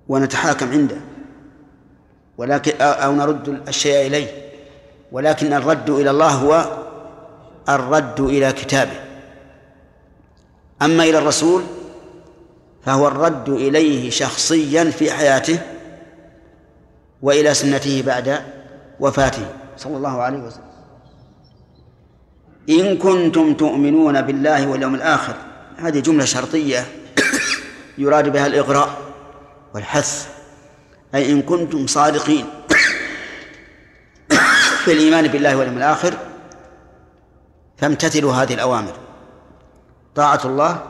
ونتحاكم عنده، ولكن أو نرد الشيء إليه، ولكن الرد إلى الله هو الرد إلى كتابه. أما إلى الرسول فهو الرد إليه شخصيا في حياته وإلى سنته بعد وفاته صلى الله عليه وسلم. إن كنتم تؤمنون بالله واليوم الآخر، هذه جملة شرطية يراد بها الإغراء والحث، أي إن كنتم صادقين في الإيمان بالله واليوم الآخر فامتثلوا هذه الأوامر. طاعة الله،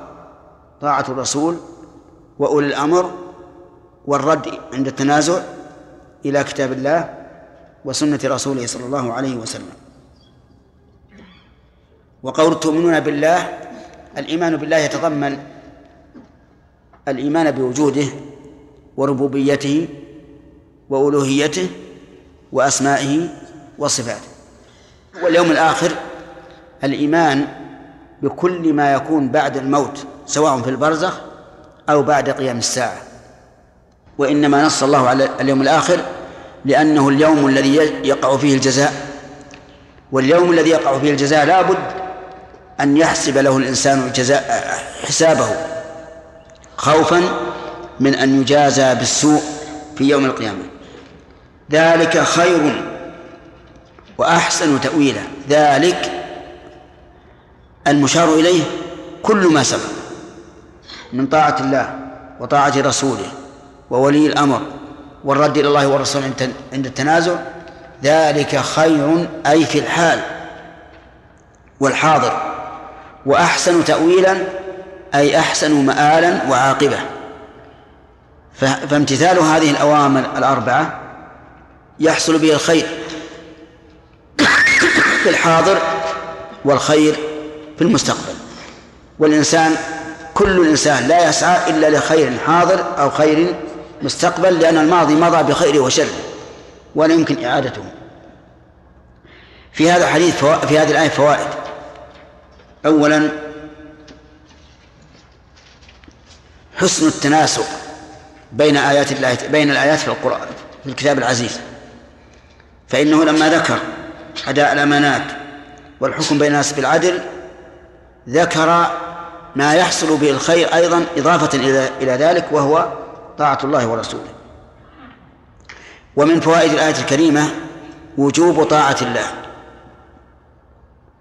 طاعة الرسول، وأولي الأمر، والرد عند التنازع إلى كتاب الله وسنة رسوله صلى الله عليه وسلم. وقول تؤمنون بالله، الإيمان بالله يتضمن الإيمان بوجوده وربوبيته وألوهيته وأسمائه وصفاته، واليوم الآخر الإيمان بكل ما يكون بعد الموت سواء في البرزخ أو بعد قيام الساعة. وإنما نص الله على اليوم الآخر لأنه اليوم الذي يقع فيه الجزاء، واليوم الذي يقع فيه الجزاء لا بد أن يحسب له الإنسان الجزاء حسابه خوفا من أن يجازى بالسوء في يوم القيامة. ذلك خير وأحسن تأويلا، ذلك المشار إليه كل ما سبق من طاعة الله وطاعة رسوله وولي الأمر والرد إلى الله والرسول عند التنازع. ذلك خير أي في الحال والحاضر، وأحسن تأويلا أي أحسن مآلا وعاقبة. فامتثال هذه الأوامر الأربعة يحصل به الخير في الحاضر والخير في المستقبل. والإنسان كل الإنسان لا يسعى إلا لخير حاضر أو خير مستقبل، لأن الماضي مضى بخيره وشره ولا يمكن إعادته. في هذا الحديث فو... في هذه الآية فوائد. أولا حسن التناسق بين آيات الله، بين الآيات في القرآن في الكتاب العزيز، فإنه لما ذكر أداء الأمانات والحكم بين الناس بالعدل ذكر ما يحصل به الخير أيضا إضافة إلى ذلك، وهو طاعة الله ورسوله. ومن فوائد الآية الكريمة وجوب طاعة الله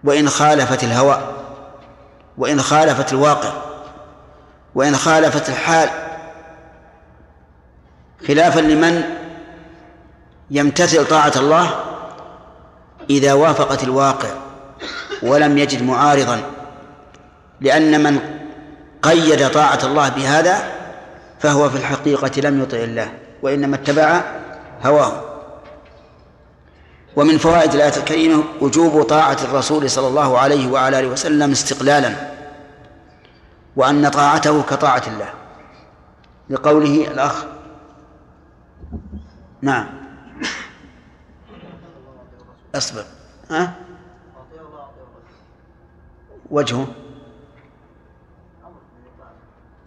وإن خالفت الهوى، وإن خالفت الواقع، وإن خالفت الحال، خلافا لمن يمتثل طاعة الله إذا وافقت الواقع ولم يجد معارضا، لأن من قيد طاعة الله بهذا فهو في الحقيقة لم يطع الله وإنما اتبع هواه. ومن فوائد الآية الكريمة وجوب طاعة الرسول صلى الله عليه وعلى آله وسلم استقلالا، وأن طاعته كطاعة الله، لقوله الأخ نعم أصبر أه؟ وجهه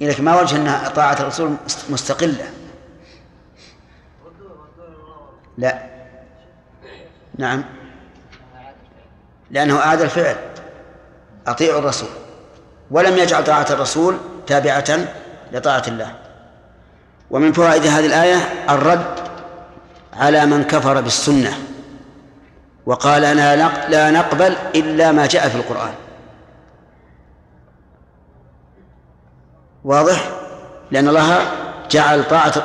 إليك، ما وجه أن طاعة الرسول مستقلة؟ لا نعم، لأنه أعاد الفعل أطيع الرسول، ولم يجعل طاعة الرسول تابعة لطاعة الله. ومن فوائد هذه الآية الرد على من كفر بالسنة وقال أنا لا نقبل إلا ما جاء في القرآن، واضح، لأن الله جعل طاعة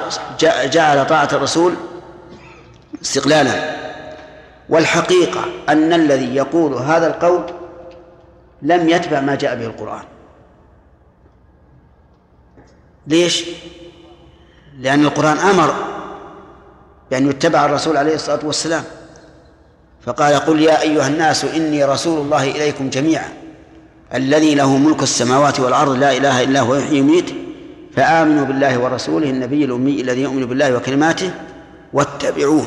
جعل طاعة الرسول استقلالا. والحقيقة أن الذي يقول هذا القول لم يتبع ما جاء به القرآن. ليش؟ لأن القرآن أمر بأن يتبع الرسول عليه الصلاة والسلام، فقال قل يا أيها الناس إني رسول الله إليكم جميعا الذي له ملك السماوات والأرض لا إله إلا هو يحيي ويميت فآمنوا بالله ورسوله النبي الأمي الذي يؤمن بالله وكلماته واتبعوه.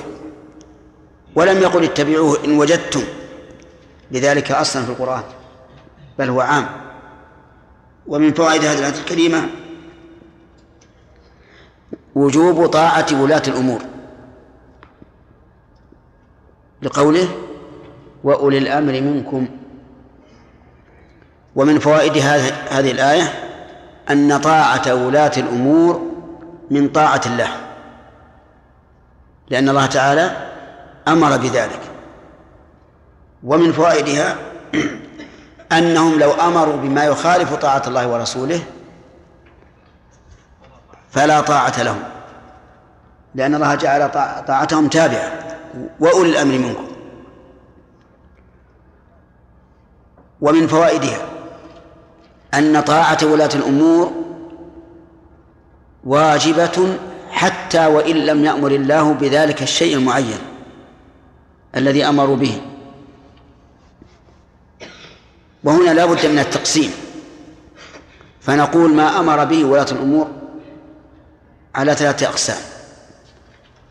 ولم يقل اتبعوه إن وجدتم لذلك أصلا في القرآن، بل هو عام. ومن فوائد هذه الآية الكريمة وجوب طاعة ولاة الأمور، لقوله وأولي الأمر منكم. ومن فوائد هذه الآية أن طاعة ولاة الأمور من طاعة الله، لأن الله تعالى أمر بذلك. ومن فوائدها أنهم لو أمروا بما يخالف طاعة الله ورسوله فلا طاعة لهم، لأن الله جعل طاعتهم تابعة، وأولي الأمر منكم. ومن فوائدها أن طاعة ولاة الأمور واجبة حتى وإن لم يأمر الله بذلك الشيء المعين الذي أمروا به. وهنا لا بد من التقسيم، فنقول ما أمر به ولاة الأمور على ثلاثة أقسام.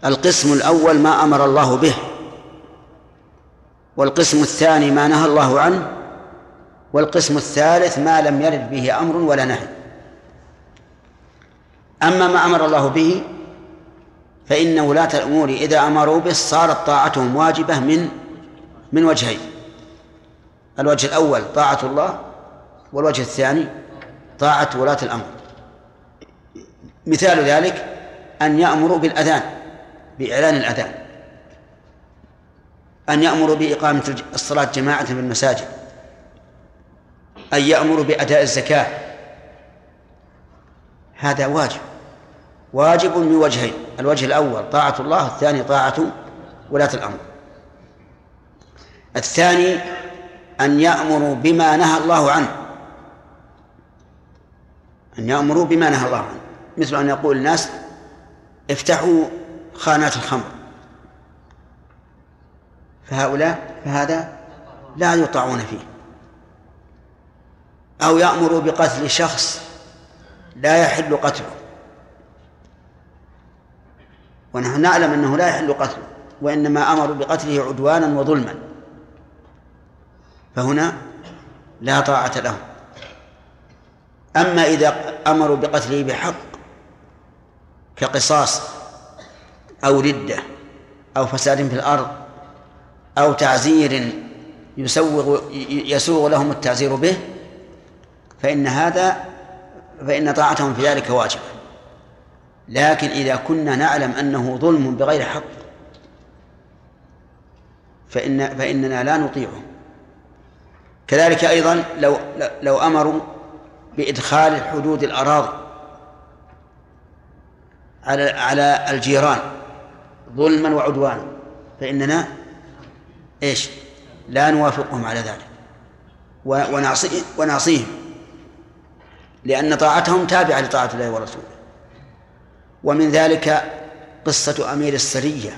القسم الأول ما أمر الله به، والقسم الثاني ما نهى الله عنه، والقسم الثالث ما لم يرد به أمر ولا نهي. أما ما أمر الله به فإن ولاة الأمور إذا أمروا به صارت طاعتهم واجبة من من وجهين: الوجه الأول طاعة الله، والوجه الثاني طاعة ولاة الأمر. مثال ذلك أن يأمروا بالأذان، بإعلان الأذان، أن يأمروا بإقامة الصلاة جماعة في المساجد، أن يأمروا بأداء الزكاة. هذا واجب واجب من وجهين: الوجه الأول طاعة الله، الثاني طاعة ولاة الأمر. الثاني أن يأمروا بما نهى الله عنه، أن يأمروا بما نهى الله عنه، مثل أن يقول الناس افتحوا خانات الخمر، فهؤلاء فهذا لا يطاعون فيه. أو يأمروا بقتل شخص لا يحل قتله، ونحن نعلم أنه لا يحل قتله، وإنما أمروا بقتله عدوانا وظلما، فهنا لا طاعة لهم. أما إذا أمروا بقتله بحق كقصاص أو ردة أو فساد في الأرض أو تعزير يسوغ يسوغ لهم التعزير به، فإن هذا فإن طاعتهم في ذلك واجبة. لكن إذا كنا نعلم أنه ظلم بغير حق فإن فإننا لا نطيعه. كذلك أيضا لو لو أمروا بإدخال الحدود الأراضي على على الجيران ظلما وعدوانا، فإننا إيش لا نوافقهم على ذلك ونعصيهم، لأن طاعتهم تابعة لطاعة الله ورسوله. ومن ذلك قصة أمير السرية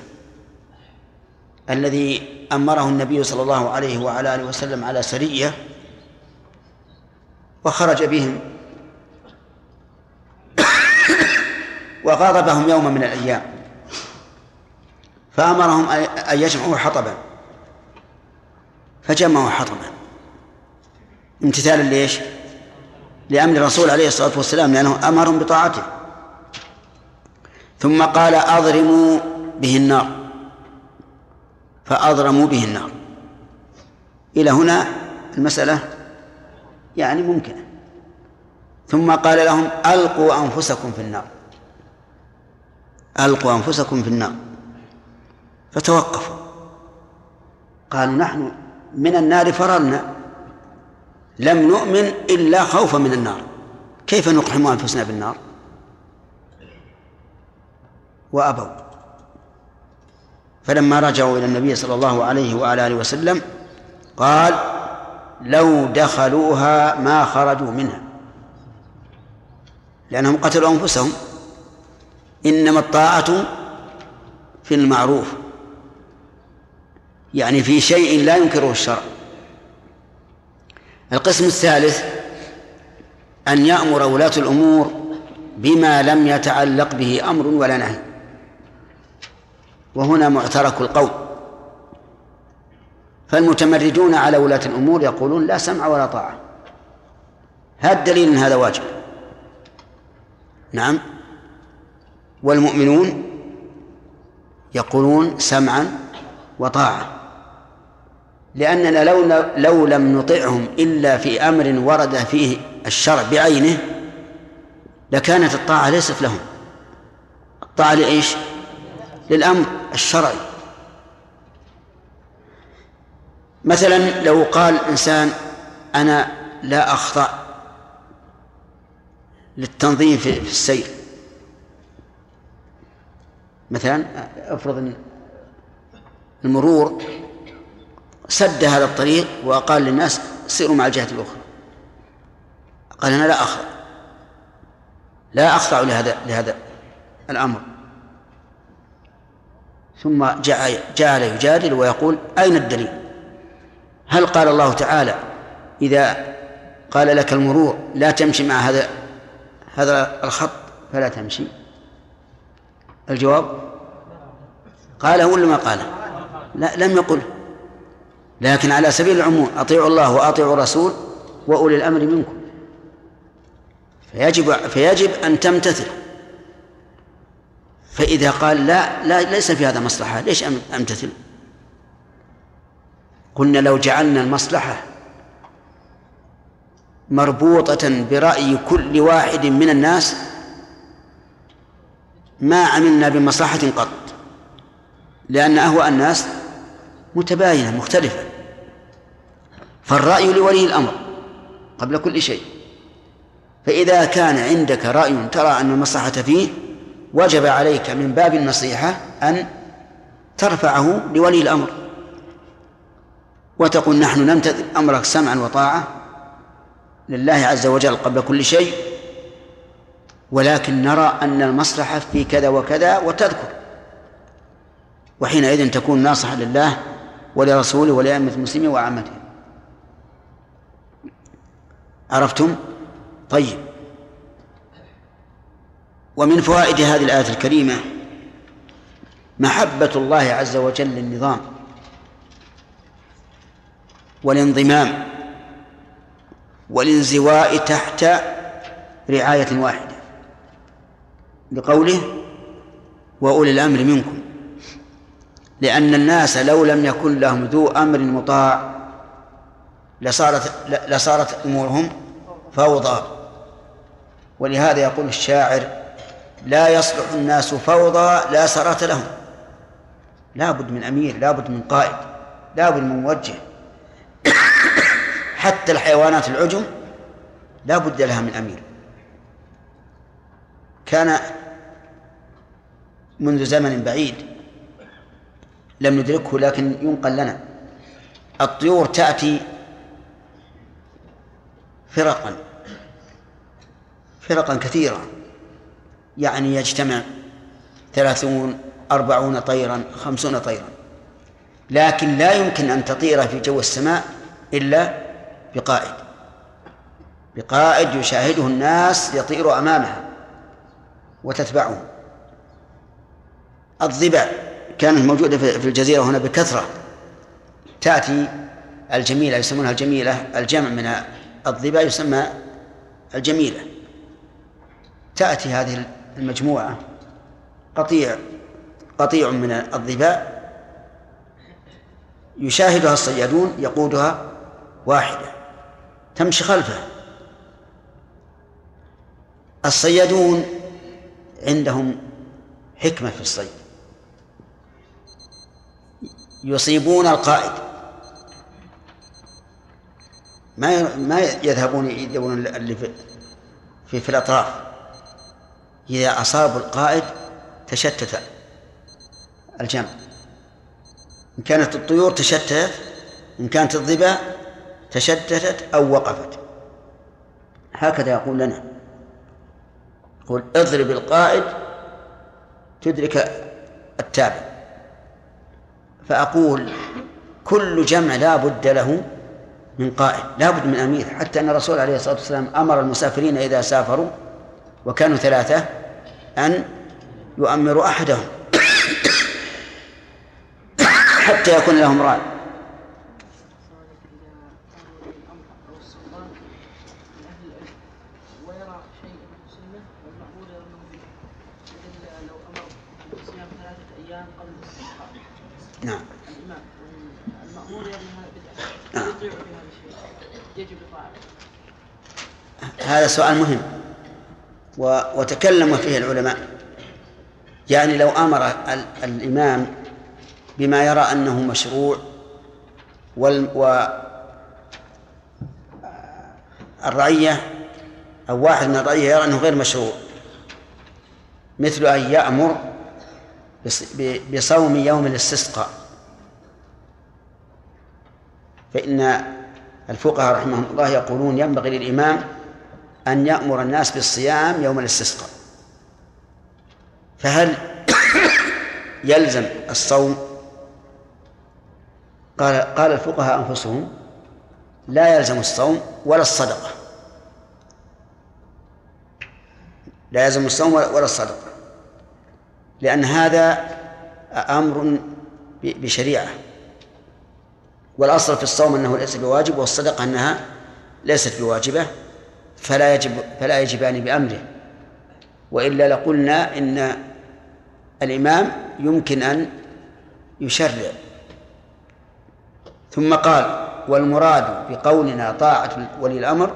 الذي أمره النبي صلى الله عليه وعلى آله وسلم على سرية وخرج بهم وغاضبهم يوما من الأيام، فأمرهم أن يجمعوا حطبا، فجمعوا حطبا امتثالا ليش؟ لأمر الرسول عليه الصلاة والسلام، لأنه أمرهم بطاعته. ثم قال أضرموا به النار، فأضرموا به النار. إلى هنا المسألة يعني ممكنة. ثم قال لهم ألقوا أنفسكم في النار، ألقوا أنفسكم في النار، فتوقفوا. قالوا نحن من النار فررنا، لم نؤمن إلا خوفا من النار، كيف نقحم أنفسنا بالنار؟ وأبوا. فلما رجعوا إلى النبي صلى الله عليه وعلى آله وسلم قال لو دخلوها ما خرجوا منها، لأنهم قتلوا أنفسهم. إنما الطاعة في المعروف، يعني في شيء لا ينكره الشرع. القسم الثالث أن يأمر ولاة الأمور بما لم يتعلق به أمر ولا نهي، وهنا معترك القول. فالمتمردون على ولاة الأمور يقولون لا سمع ولا طاعة، هذا الدليل أن هذا واجب. نعم. والمؤمنون يقولون سمعا وطاعة، لأننا لو, لو لم نطعهم إلا في أمر ورد فيه الشرع بعينه لكانت الطاعة ليست لهم. الطاعة لإيش؟ للأمر الشرعي. مثلا لو قال إنسان أنا لا أخطأ للتنظيم في السير، مثلا أفرض المرور سد هذا الطريق وقال للناس سيروا مع الجهة الأخرى، قال أنا لا أخضع لا أخضع لهذا لهذا الأمر. ثم جعل يجادل ويقول أين الدليل؟ هل قال الله تعالى إذا قال لك المرور لا تمشي مع هذا هذا الخط فلا تمشي؟ الجواب قاله ولا ما قاله؟ لا لم يقل، لكن على سبيل العموم أطيعوا الله وأطيعوا الرسول وأولي الأمر منكم، فيجب فيجب أن تمتثل. فإذا قال لا لا ليس في هذا مصلحة ليش أمتثل؟ قلنا لو جعلنا المصلحة مربوطة برأي كل واحد من الناس ما عملنا بمصلحة قط، لأن أهواء الناس متباينة مختلفة، فالرأي لولي الأمر قبل كل شيء. فإذا كان عندك رأي ترى أن المصلحة فيه وجب عليك من باب النصيحة أن ترفعه لولي الأمر وتقول نحن نمتثل أمرك سمعا وطاعة لله عز وجل قبل كل شيء، ولكن نرى أن المصلحة في كذا وكذا وتذكر، وحينئذ تكون ناصحا لله ولرسوله ولأئمة المسلمين وعامتهم. عرفتم؟ طيب. ومن فوائد هذه الآية الكريمة محبة الله عز وجل للنظام والانضمام والانزواء تحت رعاية واحدة بقوله وأولي الأمر منكم، لأن الناس لو لم يكن لهم ذو أمر مطاع لصارت لصارت أمورهم فوضى. ولهذا يقول الشاعر لا يصلح الناس فوضى لا سراة لهم. لا بد من أمير، لا بد من قائد، لا بد من موجه. حتى الحيوانات العجم لا بد لها من أمير. كان منذ زمن بعيد لم ندركه لكن ينقل لنا، الطيور تأتي فرقا فرقا كثيرة، يعني يجتمع ثلاثون أربعون طيرا خمسون طيرا، لكن لا يمكن أن تطير في جو السماء إلا بقائد بقائد يشاهده الناس يطير أمامها وتتبعه. الضباع كانت موجودة في الجزيرة هنا بكثرة، تأتي الجميلة، يسمونها الجميلة، الجمع من الضباع يسمى الجميلة. تأتي هذه المجموعة قطيع قطيع من الضباع يشاهدها الصيادون، يقودها واحدة تمشي خلفها. الصيادون عندهم حكمة في الصيد، يصيبون القائد، ما ما يذهبون يدورون اللي في في الأطراف. إذا أصاب القائد تشتت الجمع، إن كانت الطيور تشتتت، إن كانت الضباع تشتتت أو وقفت. هكذا يقول لنا، يقول اضرب القائد تدرك التابع. فأقول كل جمع لا بد له من قائد، لا بد من أمير، حتى أن الرسول عليه الصلاة والسلام أمر المسافرين إذا سافروا وكانوا ثلاثة أن يؤمروا أحدهم حتى يكون لهم رأي. نعم. هذا سؤال مهم وتكلم فيه العلماء. يعني لو أمر الإمام بما يرى أنه مشروع والرعية أو واحد من الرعية يرى أنه غير مشروع، مثل أن يأمر بصوم يوم الاستسقاء، فإن الفقهاء رحمهم الله يقولون ينبغي للإمام أن يأمر الناس بالصيام يوم الاستسقاء، فهل يلزم الصوم؟ قال قال الفقهاء أنفسهم لا يلزم الصوم ولا الصدقة، لا يلزم الصوم ولا الصدقة، لأن هذا أمر بشريعة، والأصل في الصوم أنه ليس بواجب، والصدقة أنها ليست بواجبة، فلا يجب فلا يجبان بأمره، وإلا لقلنا إن الإمام يمكن أن يشرع. ثم قال: والمراد بقولنا طاعة ولي الأمر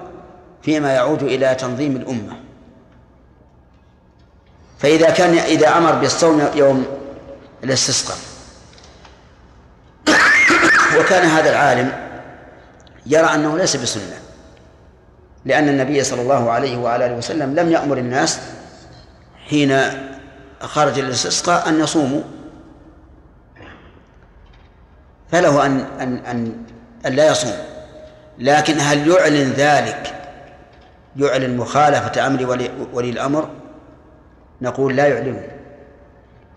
فيما يعود إلى تنظيم الأمة. فإذا كان إذا أمر بالصوم يوم الاستسقاء وكان هذا العالم يرى أنه ليس بسنة، لأن النبي صلى الله عليه وعلى آله وسلم لم يأمر الناس حين خرج الاستسقاء أن يصوموا، فله أن أن أن أن لا يصوم. لكن هل يعلن ذلك، يعلن مخالفة أمر ولي, ولي الأمر؟ نقول لا يعلنه،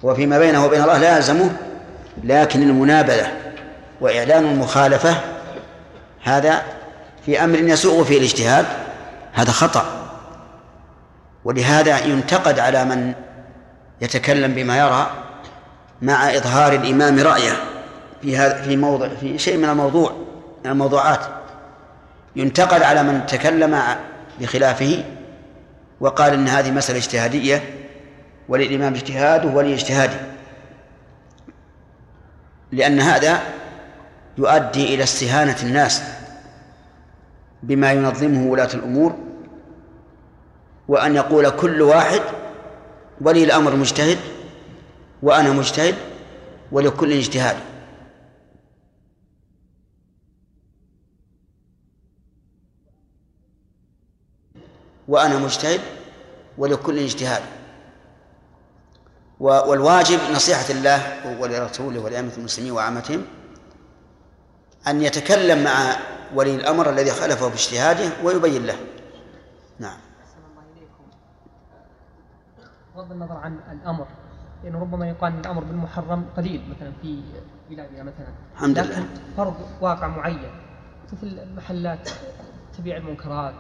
وفيما بينه وبين الله لا يلزمه، لكن المنابلة وإعلان المخالفة هذا في أمر يسوغ فيه الاجتهاد، هذا خطأ، ولهذا ينتقد على من يتكلم بما يرى مع إظهار الإمام رأيه في هذا في موضع في شيء من الموضوع من الموضوعات، ينتقد على من تكلم بخلافه وقال إن هذه مسألة اجتهادية وللإمام اجتهاده ولي اجتهاده، لأن هذا يؤدي إلى استهانة الناس بما ينظمه ولاة الأمور، وأن يقول كل واحد ولي الأمر مجتهد وأنا مجتهد ولكل اجتهاد. وأنا مجتهد ولكل اجتهاد والواجب نصيحة الله ولرسوله ولأئمة المسلمين وعامتهم أن يتكلم مع ولي الأمر الذي خالفه باجتهاده ويبين له. نعم. أحسن الله إليكم. بغض النظر عن الأمر، لأنه ربما يقال الأمر بالمحرم قليل مثلا في بلادنا مثلا، الحمد لله، لكن فرض واقع معين مثل المحلات تبيع المنكرات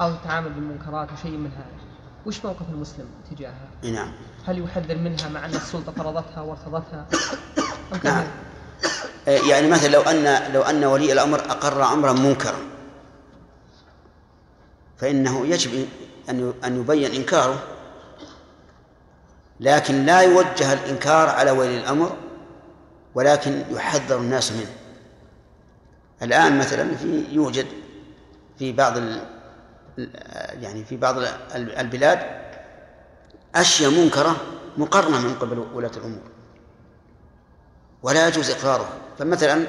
أو التعامل بالمنكرات وشيء من هذا، وش موقف المسلم تجاهها؟ نعم. هل يحذر منها مع أن السلطة فرضتها وارتضتها؟ نعم. يعني مثلا لو أن لو أن ولي الأمر أقر أمرا منكرا، فإنه يجب أن أن يبين إنكاره، لكن لا يوجه الإنكار على ولي الأمر، ولكن يحذر الناس منه. الآن مثلا في يوجد في بعض يعني في بعض البلاد أشياء منكرة مقرنة من قبل ولاة الأمور ولا يجوز إقراره. فمثلا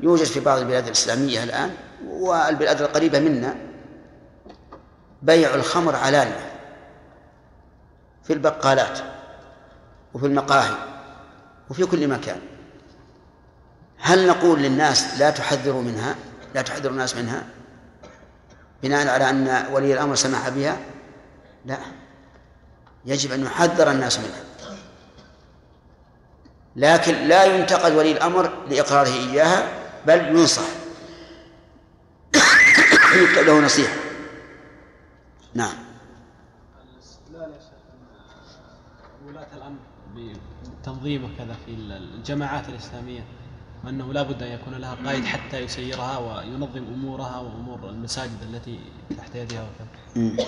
يوجد في بعض البلاد الإسلامية الآن والبلاد القريبة منا بيع الخمر علانية في البقالات وفي المقاهي وفي كل مكان. هل نقول للناس لا تحذروا منها، لا تحذروا الناس منها بناء على أن ولي الأمر سمح بها؟ لا، يجب أن يحذر الناس منها، لكن لا ينتقد ولي الأمر لإقراره إياها، بل ينصح يكتب له نصيحة. نعم. الاستدلال يا شيخ ولاة الأمر بتنظيمه كذا في الجماعات الإسلامية وأنه لا بد أن يكون لها قائد حتى يسيرها وينظم أمورها وأمور المساجد التي تحت يدها وكذا،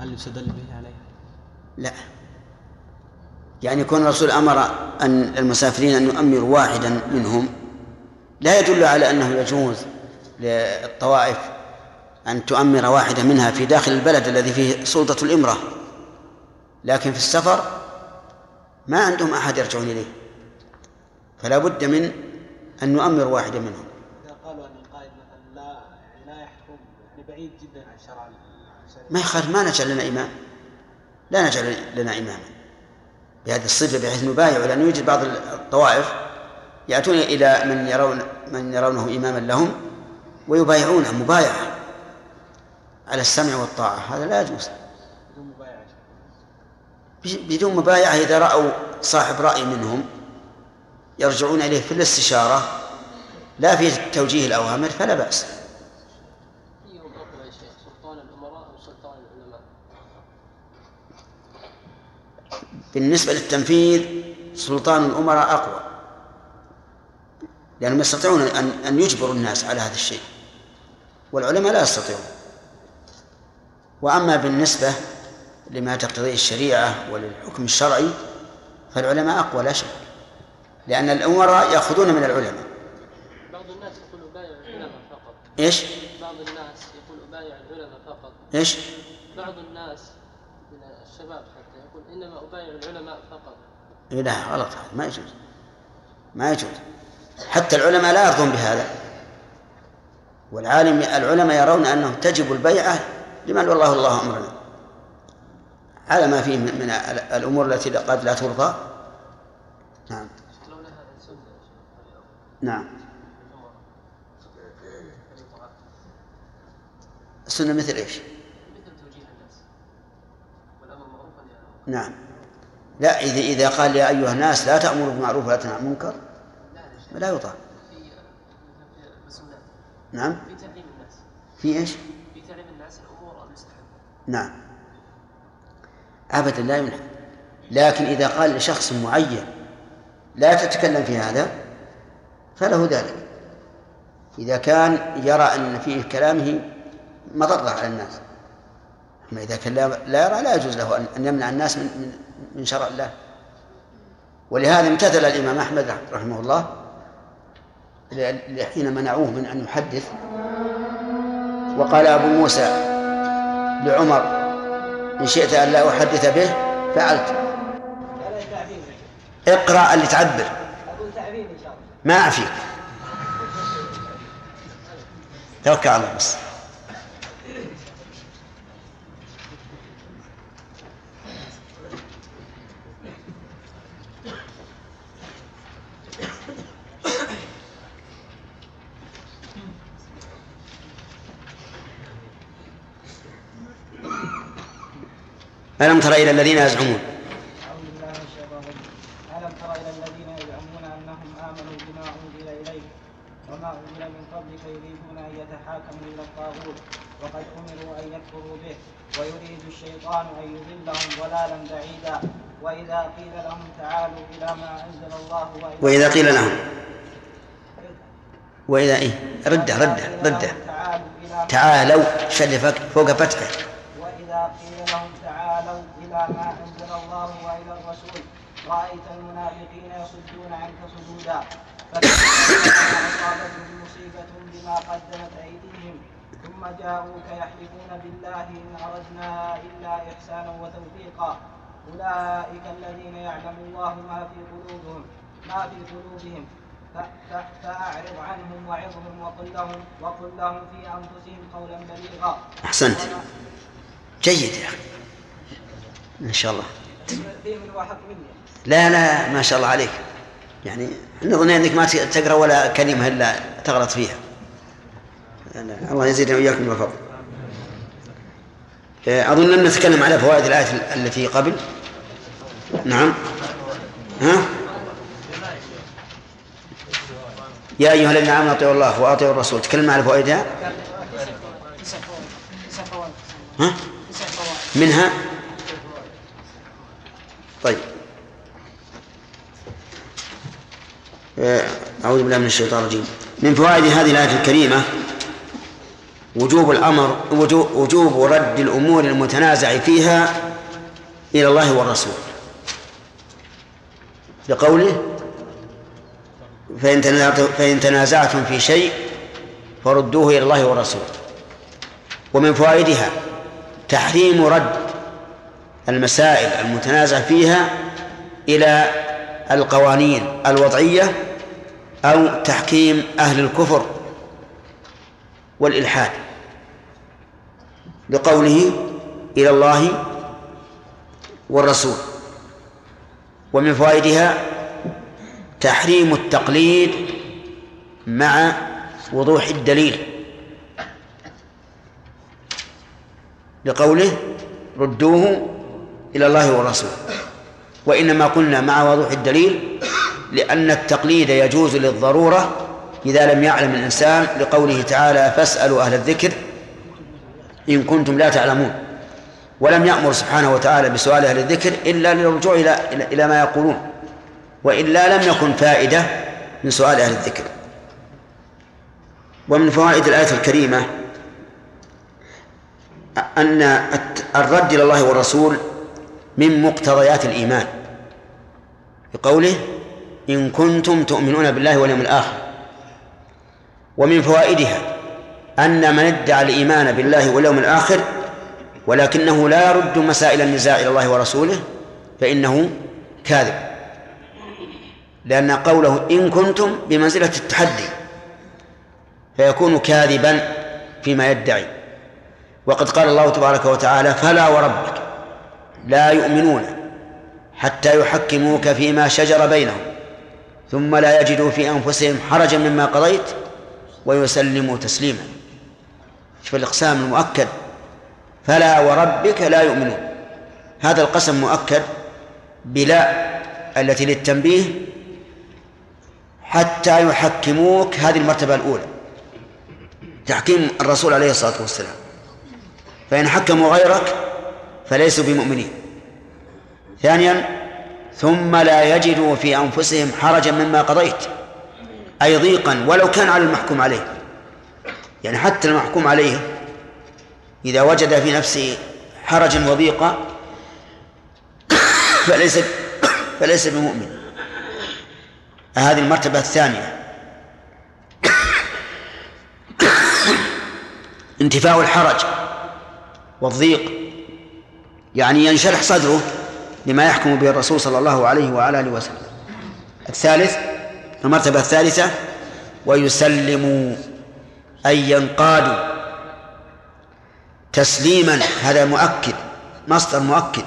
هل يستدل به عليه؟ لا، يعني كون الرسول أمر أن المسافرين أن يؤمروا واحدا منهم لا يدل على أنه يجوز للطوائف أن تؤمر واحدة منها في داخل البلد الذي فيه سلطة الإمرة، لكن في السفر ما عندهم أحد يرجعون إليه، فلا بد من أن نؤمر واحدة منهم. إذا قالوا أن القائد مثلا لا لا يحكم بعيد جدا عن شرع، ما يخالف، ما نجعل لنا إمام، لا نجعل لنا إماما بهذه الصفة بحيث نبايع، لأنه يوجد بعض الطوائف يأتون إلى من يرون من يرونه إماما لهم ويبايعونه مبايعة. على السمع والطاعة، هذا لا يجوز. بدون مبايعة إذا رأوا صاحب رأي منهم يرجعون إليه في الاستشارة لا في توجيه الأوامر فلا بأس. بالنسبة للتنفيذ سلطان الأمراء أقوى، لأنهم يستطيعون أن يجبروا الناس على هذا الشيء، والعلماء لا يستطيعون. وأما بالنسبة لما تقتضيه الشريعة وللحكم الشرعي فالعلماء أقوى لا شك، لأن الأمراء يأخذون من العلماء. بعض الناس يقول أبايع العلماء فقط. إيش؟ بعض الناس يقول أبايع العلماء فقط. إيش؟ بعض الناس من الشباب حتى يقول إنما أبايع العلماء فقط. لا غلط، هذا ما يجوز، ما يجوز. حتى العلماء لا يرضون بهذا، والعالم العلماء يرون أنه تجب البيعة لمن والله الله أمرنا على ما فيه من الأمور التي قد لا ترضى. نعم نعم. السنة مثل إيش؟ نعم. لا إذا إذا قال يا أيها الناس لا تأمروا بالمعروف ولا تنهوا عن المنكر لا يطاع. نعم. في تعليم الناس. في إيش؟ في تعليم الناس الأمور المستحبة. نعم. أبدا لا يمنع. لكن إذا قال لشخص معين لا تتكلم في هذا فله ذلك، إذا كان يرى أن في كلامه مضرة على الناس. أما إذا كان لا يرى لا يجوز له أن يمنع الناس من من شرع الله. ولهذا امتثل الإمام أحمد رحمه الله حين منعوه من أن يحدث، وقال أبو موسى لعمر إن شئت أن لا أحدث به فعلت. اقرأ اللي تعبر ما أعفيك، توكل على الله بس. ألم ترى إلى الذين يزعمون أعوذ بالله من الشيطان الرجيم. ألم ترى إلى الذين يزعمون أنهم آمنوا بما أنزل إليك وما أنزل من قبلك يريدون أن يتحاكموا إلى الطاغوت وقد أمروا أن يكفروا به ويريد الشيطان أن يضلهم ضلالا بعيدا. وإذا قيل لهم تعالوا إلى ما أنزل الله وإلى وإذا قيل لهم وإذا إيه رده رده رده تعالوا شلفك فوق فتحه وإذا قيل لهم تعالوا إلى ما أنزل الله وإلى الرسول رأيت المنافقين يصدون عنك صدودا فكأنما أصابتهم مصيبة بما قدمت أيديهم ثم جاءوك يحلفون بالله إن أردنا إلا إحسانا وتوفيقا. أولئك الذين يعلم الله ما في قلوبهم ما في قلوبهم فأعرض عنهم وعظهم وقل لهم وقل لهم في أنفسهم قولا بليغا. أحسنت، جيد يا أخي ما شاء الله. لا لا ما شاء الله عليك، يعني نظن أنك ما تقرأ ولا كلمة إلا تغلط فيها. الله يزيدنا وإياكم بالفضل. أظن أن نتكلم على فوائد الآية التي قبل. نعم. ها يا أيها الذين آمنوا أطيعوا الله وأطيعوا الرسول، تكلمنا على فوائدها. ها منها طيب. أعوذ بالله من الشيطان الرجيم. من فوائد هذه الآية الكريمة وجوب الأمر وجوب رد الأمور المتنازع فيها إلى الله والرسول، لقوله فإن تنازعتم في شيء فردوه إلى الله والرسول. ومن فوائدها تحريم رد المسائل المتنازع فيها إلى القوانين الوضعية أو تحكيم أهل الكفر والإلحاد، لقوله إلى الله والرسول. ومن فوائدها تحريم التقليد مع وضوح الدليل، لقوله ردوه إلى الله ورسوله، وإنما قلنا مع وضوح الدليل لأن التقليد يجوز للضرورة إذا لم يعلم الإنسان، لقوله تعالى فاسألوا أهل الذكر إن كنتم لا تعلمون، ولم يأمر سبحانه وتعالى بسؤال أهل الذكر إلا للرجوع إلى إلى ما يقولون، وإلا لم يكن فائدة من سؤال أهل الذكر. ومن فوائد الآية الكريمة أن الرد إلى الله والرسول من مقتضيات الإيمان، بقوله إن كنتم تؤمنون بالله واليوم الآخر. ومن فوائدها أن من ادعى الإيمان بالله واليوم الآخر ولكنه لا يرد مسائل النزاع إلى الله ورسوله فإنه كاذب، لأن قوله إن كنتم بمنزلة التحدي، فيكون كاذبا فيما يدعي. وقد قال الله تبارك وتعالى فلا وربك لا يؤمنون حتى يحكموك فيما شجر بينهم ثم لا يجدوا في أنفسهم حرجا مما قضيت ويسلموا تسليما. شوف الإقسام المؤكد، فلا وربك لا يؤمنون، هذا القسم مؤكد بلا التي للتنبيه، حتى يحكموك هذه المرتبة الأولى، تحكيم الرسول عليه الصلاة والسلام، فإن حكموا غيرك فليسوا بمؤمنين. ثانيا ثم لا يجدوا في أنفسهم حرجا مما قضيت، أي ضيقا ولو كان على المحكوم عليه، يعني حتى المحكوم عليه إذا وجد في نفسه حرجا وضيقا فليس فليس بمؤمن. هذه المرتبة الثانية. انتفاء الحرج والضيق، يعني ينشرح صدره لما يحكم به الرسول صلى الله عليه وعلى آله وسلم. الثالث المرتبة الثالثة ويسلموا أي ينقادوا تسليما، هذا مؤكد مصدر مؤكد،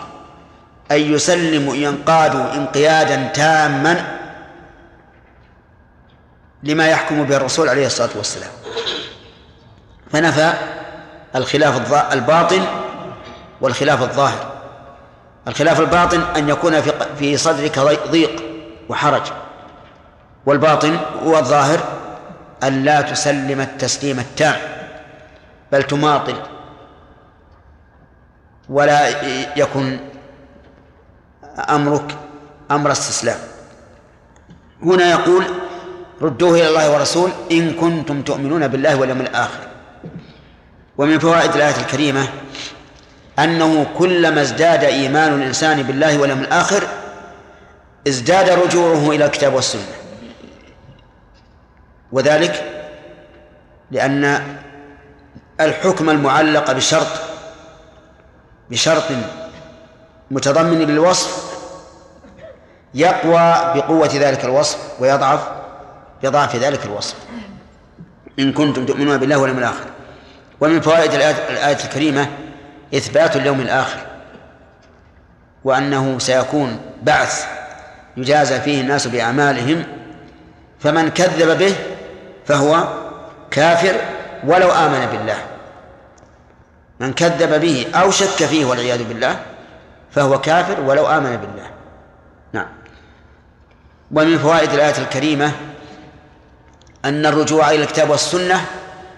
أي يسلموا ينقادوا انقيادا تاما لما يحكم به الرسول عليه الصلاة والسلام، فنفى الخلاف الباطن والخلاف الظاهر. الخلاف الباطن أن يكون في صدرك ضيق وحرج، والباطن هو الظاهر أن لا تسلم التسليم التام بل تماطل ولا يكن أمرك أمر استسلام. هنا يقول ردوه إلى الله ورسول إن كنتم تؤمنون بالله واليوم الآخر. ومن فوائد الآية الكريمة أنه كلما ازداد إيمان الإنسان بالله واليوم الآخر ازداد رجوعه إلى الكتاب والسنة، وذلك لأن الحكم المعلق بشرط بشرط متضمن للوصف يقوى بقوة ذلك الوصف ويضعف بضعف ذلك الوصف. إن كنتم تؤمنون بالله واليوم الآخر. ومن فوائد الآية الكريمة إثبات اليوم الآخر، وأنه سيكون بعث يجازى فيه الناس بأعمالهم، فمن كذب به فهو كافر ولو آمن بالله، من كذب به أو شك فيه والعياذ بالله فهو كافر ولو آمن بالله. نعم. ومن فوائد الآية الكريمة أن الرجوع إلى الكتاب والسنة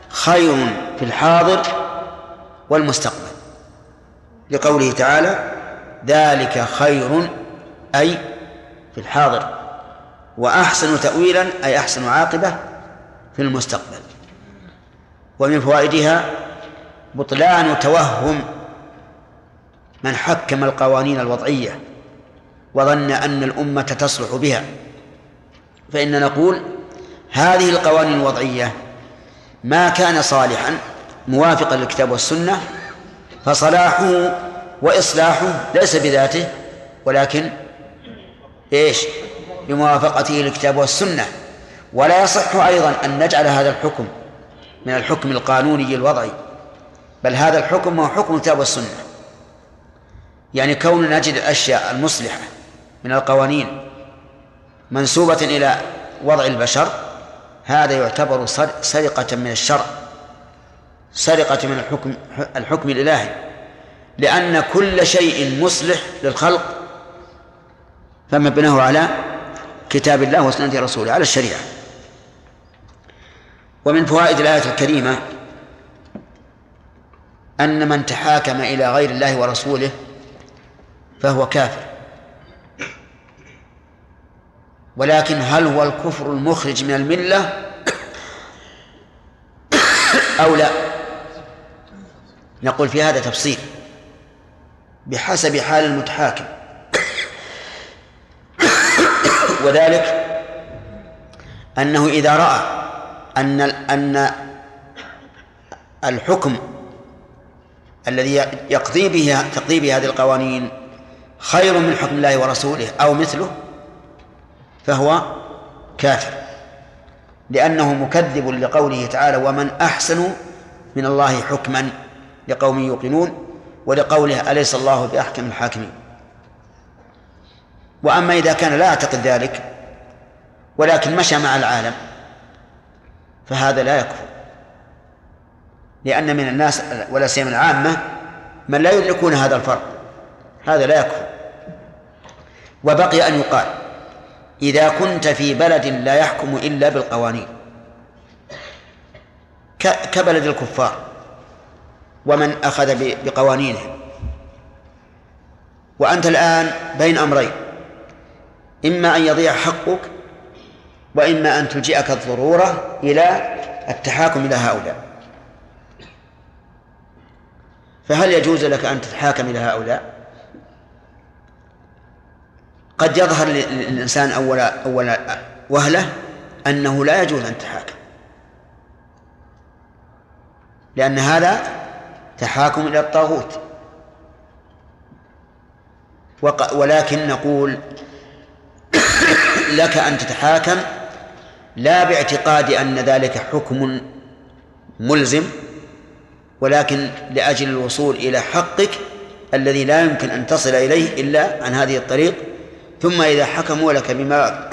خير في الحاضر والمستقبل، لقوله تعالى ذلك خير أي في الحاضر، وأحسن تأويلا أي أحسن عاقبة في المستقبل. ومن فوائدها بطلان توهم من حكم القوانين الوضعية وظن أن الأمة تصلح بها، فإن نقول هذه القوانين الوضعية ما كان صالحا موافقا للكتاب والسنة فصلاحه وإصلاحه ليس بذاته، ولكن إيش بموافقته للكتاب والسنة. ولا يصح أيضا أن نجعل هذا الحكم من الحكم القانوني الوضعي، بل هذا الحكم هو حكم الكتاب والسنة، يعني كون نجد الأشياء المصلحة من القوانين منسوبة إلى وضع البشر هذا يعتبر سرقة من الشرع، سرقة من الحكم الحكم الإلهي، لأن كل شيء مصلح للخلق فمبناه على كتاب الله وسنة رسوله، على الشريعة. ومن فوائد الآية الكريمة أن من تحاكم إلى غير الله ورسوله فهو كافر، ولكن هل هو الكفر المخرج من الملة أو لا؟ نقول في هذا تفصيل بحسب حال المتحاكم، وذلك أنه إذا رأى أن أن الحكم الذي يقضي به تقضي به هذه القوانين خير من حكم الله ورسوله أو مثله فهو كافر، لأنه مكذب لقوله تعالى ومن أحسن من الله حكما لقوم يوقنون، ولقوله أليس الله بأحكم الحاكمين. وأما إذا كان لا يعتقد ذلك ولكن مشى مع العالم فهذا لا يكفر، لأن من الناس ولا سيما العامة من لا يدركون هذا الفرق، هذا لا يكفر. وبقي أن يقال إذا كنت في بلد لا يحكم إلا بالقوانين كبلد الكفار ومن أخذ بقوانينهم، وأنت الآن بين أمرين، إما أن يضيع حقك وإما أن تلجئك الضرورة إلى التحاكم إلى هؤلاء، فهل يجوز لك أن تتحاكم إلى هؤلاء؟ قد يظهر للإنسان أول, أول وهلة أنه لا يجوز أن تتحاكم، لأن هذا تحاكم إلى الطاغوت، ولكن نقول لك أن تتحاكم لا باعتقاد أن ذلك حكم ملزم، ولكن لأجل الوصول إلى حقك الذي لا يمكن أن تصل إليه إلا عن هذه الطريق. ثم إذا حكموا لك بما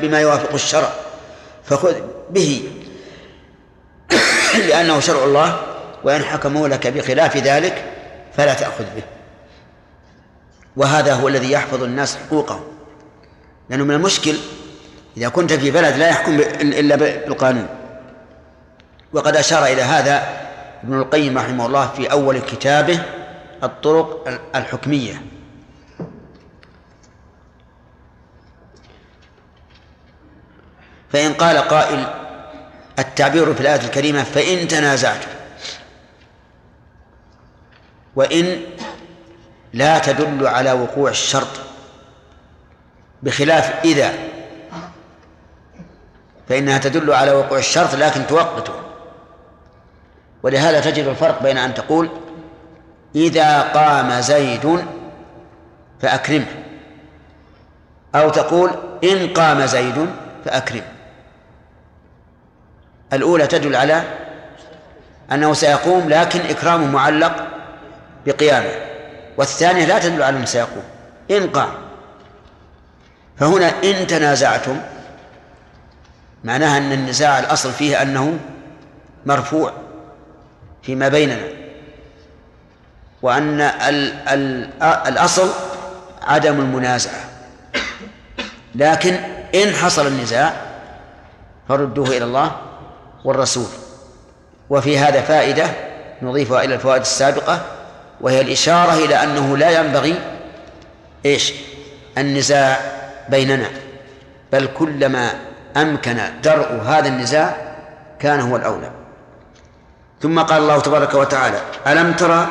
بما يوافق الشرع فخذ به لأنه شرع الله، وإن حكموا لك بخلاف ذلك فلا تأخذ به. وهذا هو الذي يحفظ الناس حقوقهم، لأنه من المشكل إذا كنت في بلد لا يحكم إلا بالقانون. وقد أشار إلى هذا ابن القيم رحمه الله في أول كتابه الطرق الحكمية. فإن قال قائل التعبير في الآية الكريمة فإن تنازعتم، وإن لا تدل على وقوع الشرط بخلاف إذا، فإنها تدل على وقوع الشرط لكن توقته. ولهذا تجد الفرق بين أن تقول إذا قام زيد فأكرمه، أو تقول إن قام زيد فأكرمه. الأولى تدل على أنه سيقوم لكن إكرامه معلق بقيامه، والثانية لا تدل على أنه سيقوم، إن قام. فهنا إن تنازعتم معناها أن النزاع الأصل فيه أنه مرفوع فيما بيننا، وأن ال ال الأصل عدم المنازعة، لكن إن حصل النزاع فردوه إلى الله والرسول. وفي هذا فائدة نضيفها إلى الفوائد السابقة، وهي الإشارة إلى أنه لا ينبغي إيش النزاع بيننا، بل كلما أمكن درء هذا النزاع كان هو الأولى. ثم قال الله تبارك وتعالى ألم ترى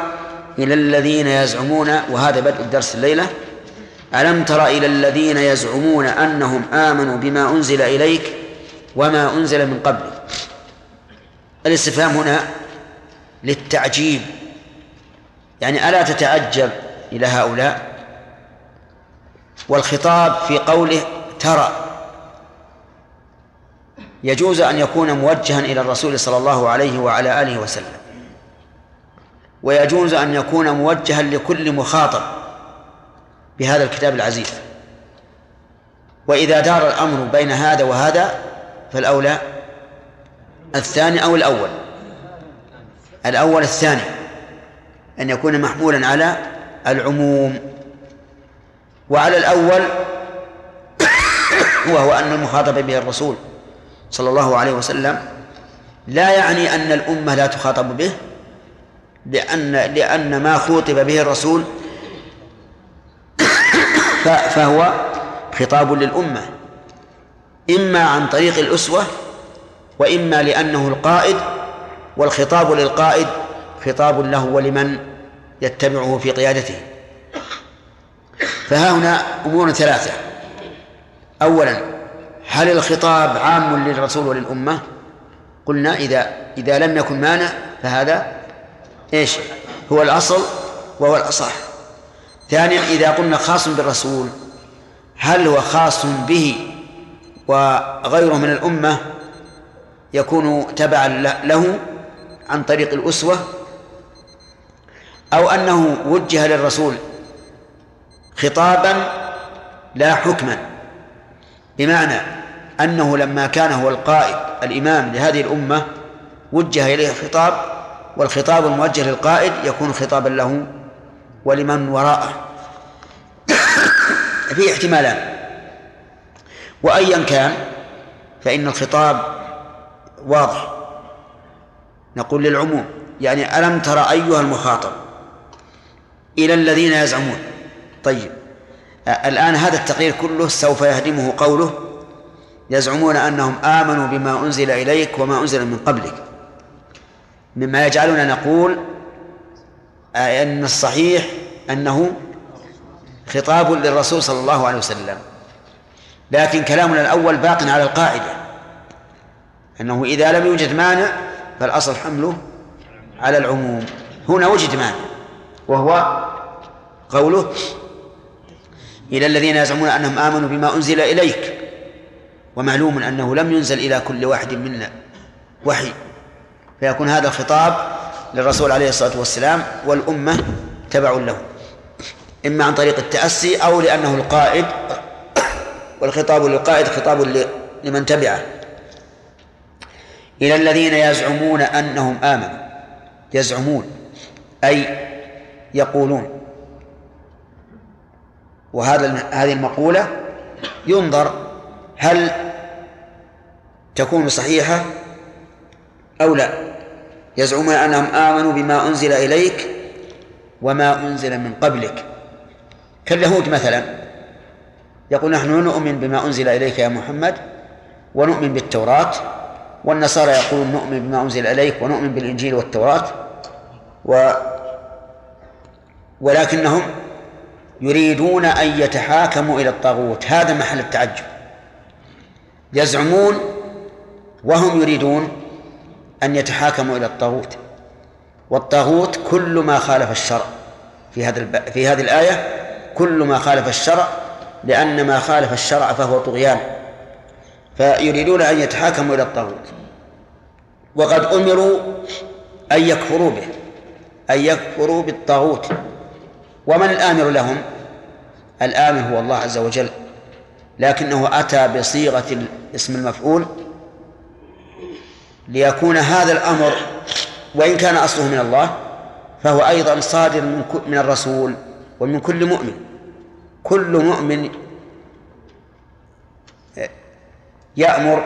إلى الذين يزعمون، وهذا بدء الدرس الليلة، ألم ترى إلى الذين يزعمون أنهم آمنوا بما أنزل إليك وما أنزل من قبل. الاستفهام هنا للتعجيب، يعني ألا تتعجب إلى هؤلاء. والخطاب في قوله ترى يجوز أن يكون موجها إلى الرسول صلى الله عليه وعلى آله وسلم، ويجوز أن يكون موجها لكل مخاطب بهذا الكتاب العزيز. وإذا دار الأمر بين هذا وهذا فالأولى الثاني أو الأول الأول الثاني أن يكون محمولا على العموم. وعلى الأول وهو أن المخاطب به الرسول صلى الله عليه وسلم لا يعني أن الأمة لا تخاطب به، لأن لأن ما خاطب به الرسول فهو خطاب للأمة، إما عن طريق الأسوة وإما لأنه القائد، والخطاب للقائد خطاب له ولمن يتبعه في قيادته. فها هنا أمور ثلاثة: أولا، هل الخطاب عام للرسول وللأمة؟ قلنا إذا إذا لم يكن مانع فهذا إيش هو الأصل وهو الأصح. ثانيا، إذا قلنا خاص بالرسول هل هو خاص به وغيره من الأمة يكون تبعا له عن طريق الأسوة، أو أنه وجه للرسول خطابا لا حكما، بمعنى أنه لما كان هو القائد الإمام لهذه الأمة وجه إليه خطاب، والخطاب الموجه للقائد يكون خطابا له ولمن وراءه. فيه احتمالان، وأيا كان فإن الخطاب واضح، نقول للعموم، يعني ألم ترى أيها المخاطب إلى الذين يزعمون. طيب، الآن هذا التقرير كله سوف يهدمه قوله يزعمون أنهم آمنوا بما أنزل إليك وما أنزل من قبلك، مما يجعلنا نقول أن الصحيح أنه خطاب للرسول صلى الله عليه وسلم، لكن كلامنا الأول باق على القاعدة أنه إذا لم يوجد مانع فالأصل حمله على العموم. هنا وجد مانع وهو قوله إلى الذين يزعمون أنهم آمنوا بما أنزل إليك، ومعلوم أنه لم ينزل إلى كل واحد منا وحي، فيكون هذا خطاب للرسول عليه الصلاة والسلام والأمة تبع له، إما عن طريق التأسي أو لأنه القائد، والخطاب للقائد خطاب لمن تبعه. إلى الذين يزعمون أنهم آمنوا، يزعمون أي يقولون، وهذا هذه المقولة ينظر هل تكون صحيحة أو لا. يزعمون أنهم آمنوا بما أنزل إليك وما أنزل من قبلك، كاليهود مثلا يقول نحن نؤمن بما أنزل إليك يا محمد ونؤمن بالتوراة، والنصارى يقولون نؤمن بما أنزل إليك ونؤمن بالإنجيل والتوراة، و... ولكنهم يريدون أن يتحاكموا إلى الطاغوت. هذا محل التعجب، يزعمون وهم يريدون أن يتحاكموا إلى الطاغوت، والطاغوت كل ما خالف الشرع في هذا الب... في هذه الآية، كل ما خالف الشرع، لأن ما خالف الشرع فهو طغيان، فيريدون أن يتحاكموا إلى الطاغوت، وقد أمروا أن يكفروا به، أن يكفروا بالطاغوت. ومن الآمر لهم؟ الآمر هو الله عز وجل، لكنه أتى بصيغة اسم المفعول ليكون هذا الأمر وإن كان أصله من الله فهو أيضا صادر من الرسول ومن كل مؤمن. كل مؤمن يأمر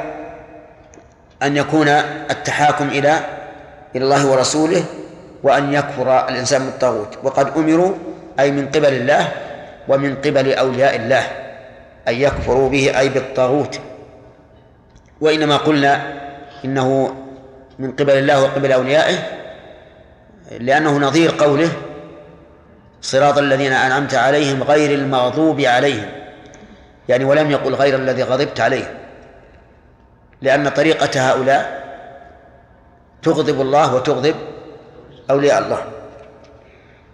أن يكون التحاكم إلى الله ورسوله وأن يكفر الإنسان بالطاغوت، وقد أمروا أي من قبل الله ومن قبل أولياء الله أن يكفروا به أي بالطاغوت. وإنما قلنا إنه من قبل الله وقبل أوليائه لأنه نظير قوله صراط الذين أنعمت عليهم غير المغضوب عليهم، يعني ولم يقل غير الذي غضبت عليه، لأن طريقة هؤلاء تغضب الله وتغضب أولياء الله.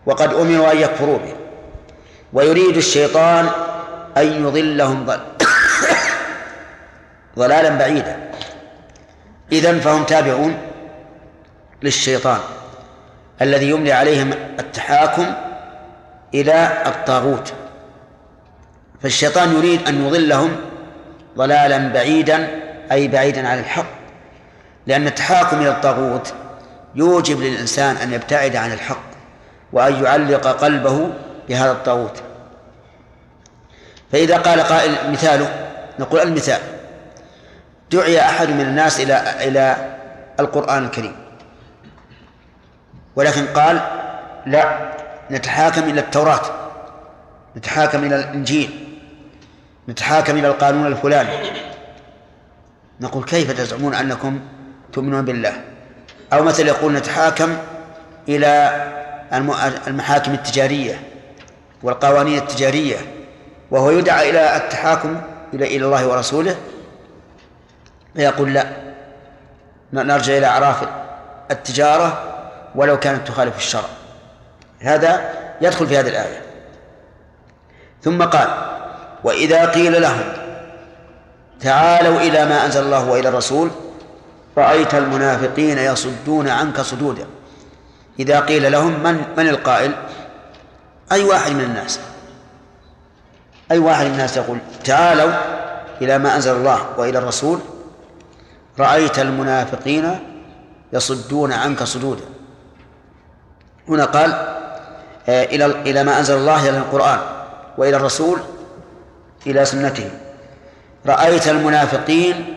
وقد أمروا أن يكفروا به، ويريد الشيطان أن يضلهم ضل ضلالا بعيدا. إذن فهم تابعون للشيطان الذي يملي عليهم التحاكم إلى الطاغوت، فالشيطان يريد أن يضلهم ضلالا بعيدا أي بعيدا عن الحق، لأن التحاكم إلى الطاغوت يوجب للإنسان أن يبتعد عن الحق وأن يعلق قلبه بهذا الطاغوت. فإذا قال قائل مثاله نقول المثال: دعي أحد من الناس إلى إلى القرآن الكريم ولكن قال: لا، نتحاكم إلى التوراة، نتحاكم إلى الإنجيل، نتحاكم إلى القانون الفلاني. نقول: كيف تزعمون أنكم تؤمنون بالله؟ أو مثل يقول: نتحاكم إلى المحاكم التجارية والقوانين التجارية، وهو يدعى إلى التحاكم إلى الله ورسوله، فيقول: لا، نرجع إلى أعراف التجارة ولو كانت تخالف الشرع. هذا يدخل في هذه الآية. ثم قال: وإذا قيل لهم تعالوا إلى ما أنزل الله وإلى الرسول رأيت المنافقين يصدون عنك صدودا. إذا قيل لهم، من من القائل؟ أي واحد من الناس، أي واحد من الناس يقول: تعالوا إلى ما أنزل الله وإلى الرسول رأيت المنافقين يصدون عنك صدودا. هنا قال إلى إلى ما أنزل الله، إلى القرآن، وإلى الرسول، إلى سنته. رأيت المنافقين،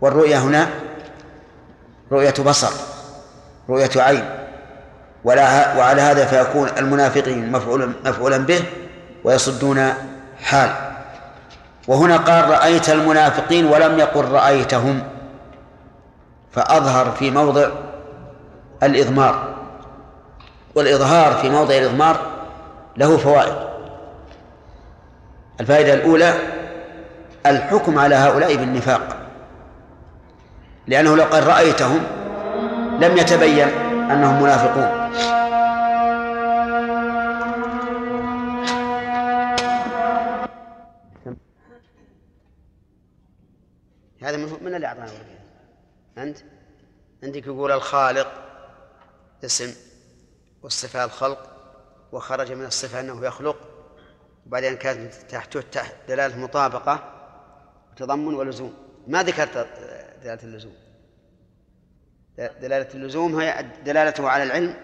والرؤية هنا رؤية بصر، رؤية عين، وعلى هذا فيكون المنافقين مفعول مفعولا به، ويصدون حال. وهنا قال رأيت المنافقين ولم يقل رأيتهم، فأظهر في موضع الإضمار، والإظهار في موضع الإضمار له فوائد. الفائدة الأولى: الحكم على هؤلاء بالنفاق، لأنه لو قال رأيتهم لم يتبين أنهم منافقون. هذا من اللي أعطانا أنت؟ عندك يقول: الخالق اسم، والصفة الخلق، وخرج من الصفة أنه يخلق، وبعدين كانت تحته دلالة مطابقة وتضمن ولزوم. ما ذكرت دلالة اللزوم. دلالة اللزوم هي دلالته على العلم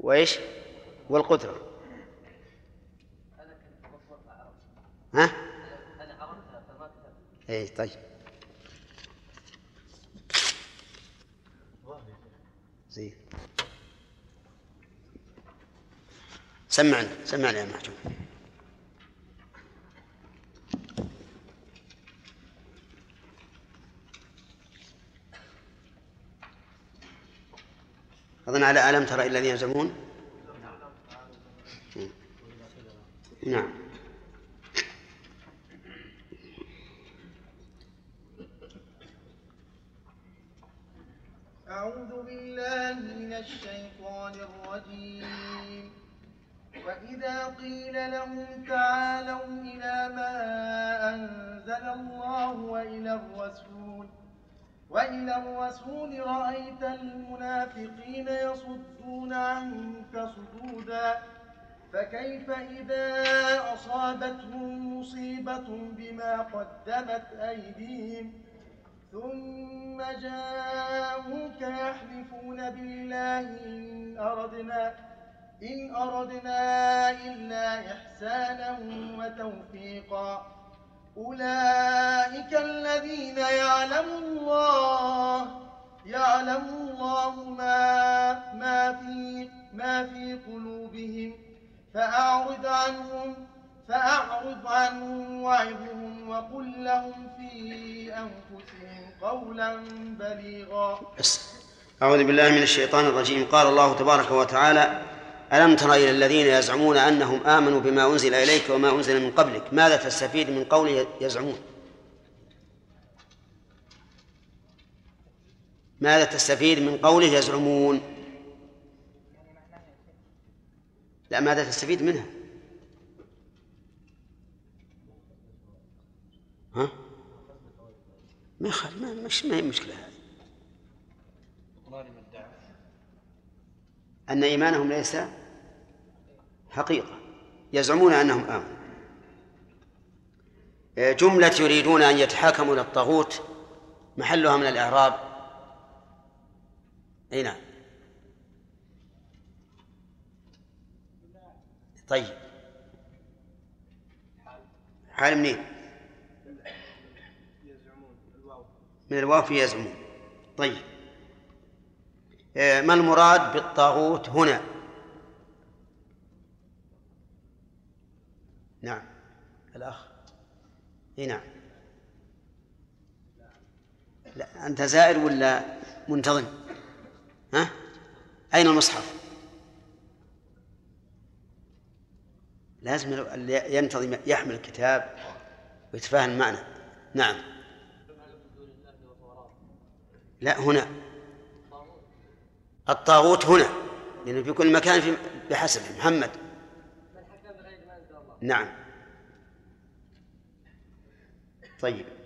وإيش؟ والقدرة. ها؟ إيه طيب. زين، سمعني سمعني يا محجوب. أظن على ألم ترى إلا الذين يزعمون. نعم. أعوذ بالله من الشيطان الرجيم. وإذا قيل لهم تعالوا إلى ما أنزل الله وإلى الرسول وإلى الرسول رأيت المنافقين يصدون عنك صدودا. فكيف إذا أصابتهم مصيبة بما قدمت أيديهم ثم جاءوك يحلفون بالله إن أردنا, إن أردنا إلا إحسانا وتوفيقا. أولئك الذين يعلم الله يعلم الله ما, ما, في, ما في قلوبهم فأعرض عنهم فأعرض عنهم وعظهم وقل لهم في أنفسهم قولا بليغا. أعوذ بالله من الشيطان الرجيم. قال الله تبارك وتعالى: ألم تر إلى الذين يزعمون أنهم آمنوا بما أنزل إليك وما أنزل من قبلك ماذا تستفيد من قول يزعمون؟ ماذا تستفيد من قول يزعمون؟ لا، ماذا تستفيد منها؟ ها؟ ما يخالف، ما مش ما هي مشكلة. هذه أن إيمانهم ليس حقيقة، يزعمون أنهم آمنوا. جملة يريدون أن يتحاكموا للطاغوت محلها من الإعراب. أي نعم. طيب حال منين؟ يزعمون الواو من الواو في يزعمون. طيب ما المراد بالطاغوت هنا؟ نعم الأخ. إيه نعم. لا أنت زائر ولا منتظم؟ ها؟ أين المصحف؟ لازم اللي ينتظم يحمل الكتاب ويتفاهم معنا. نعم. لا هنا الطاغوت هنا لأنه في كل مكان في بحسب محمد. نعم. طيب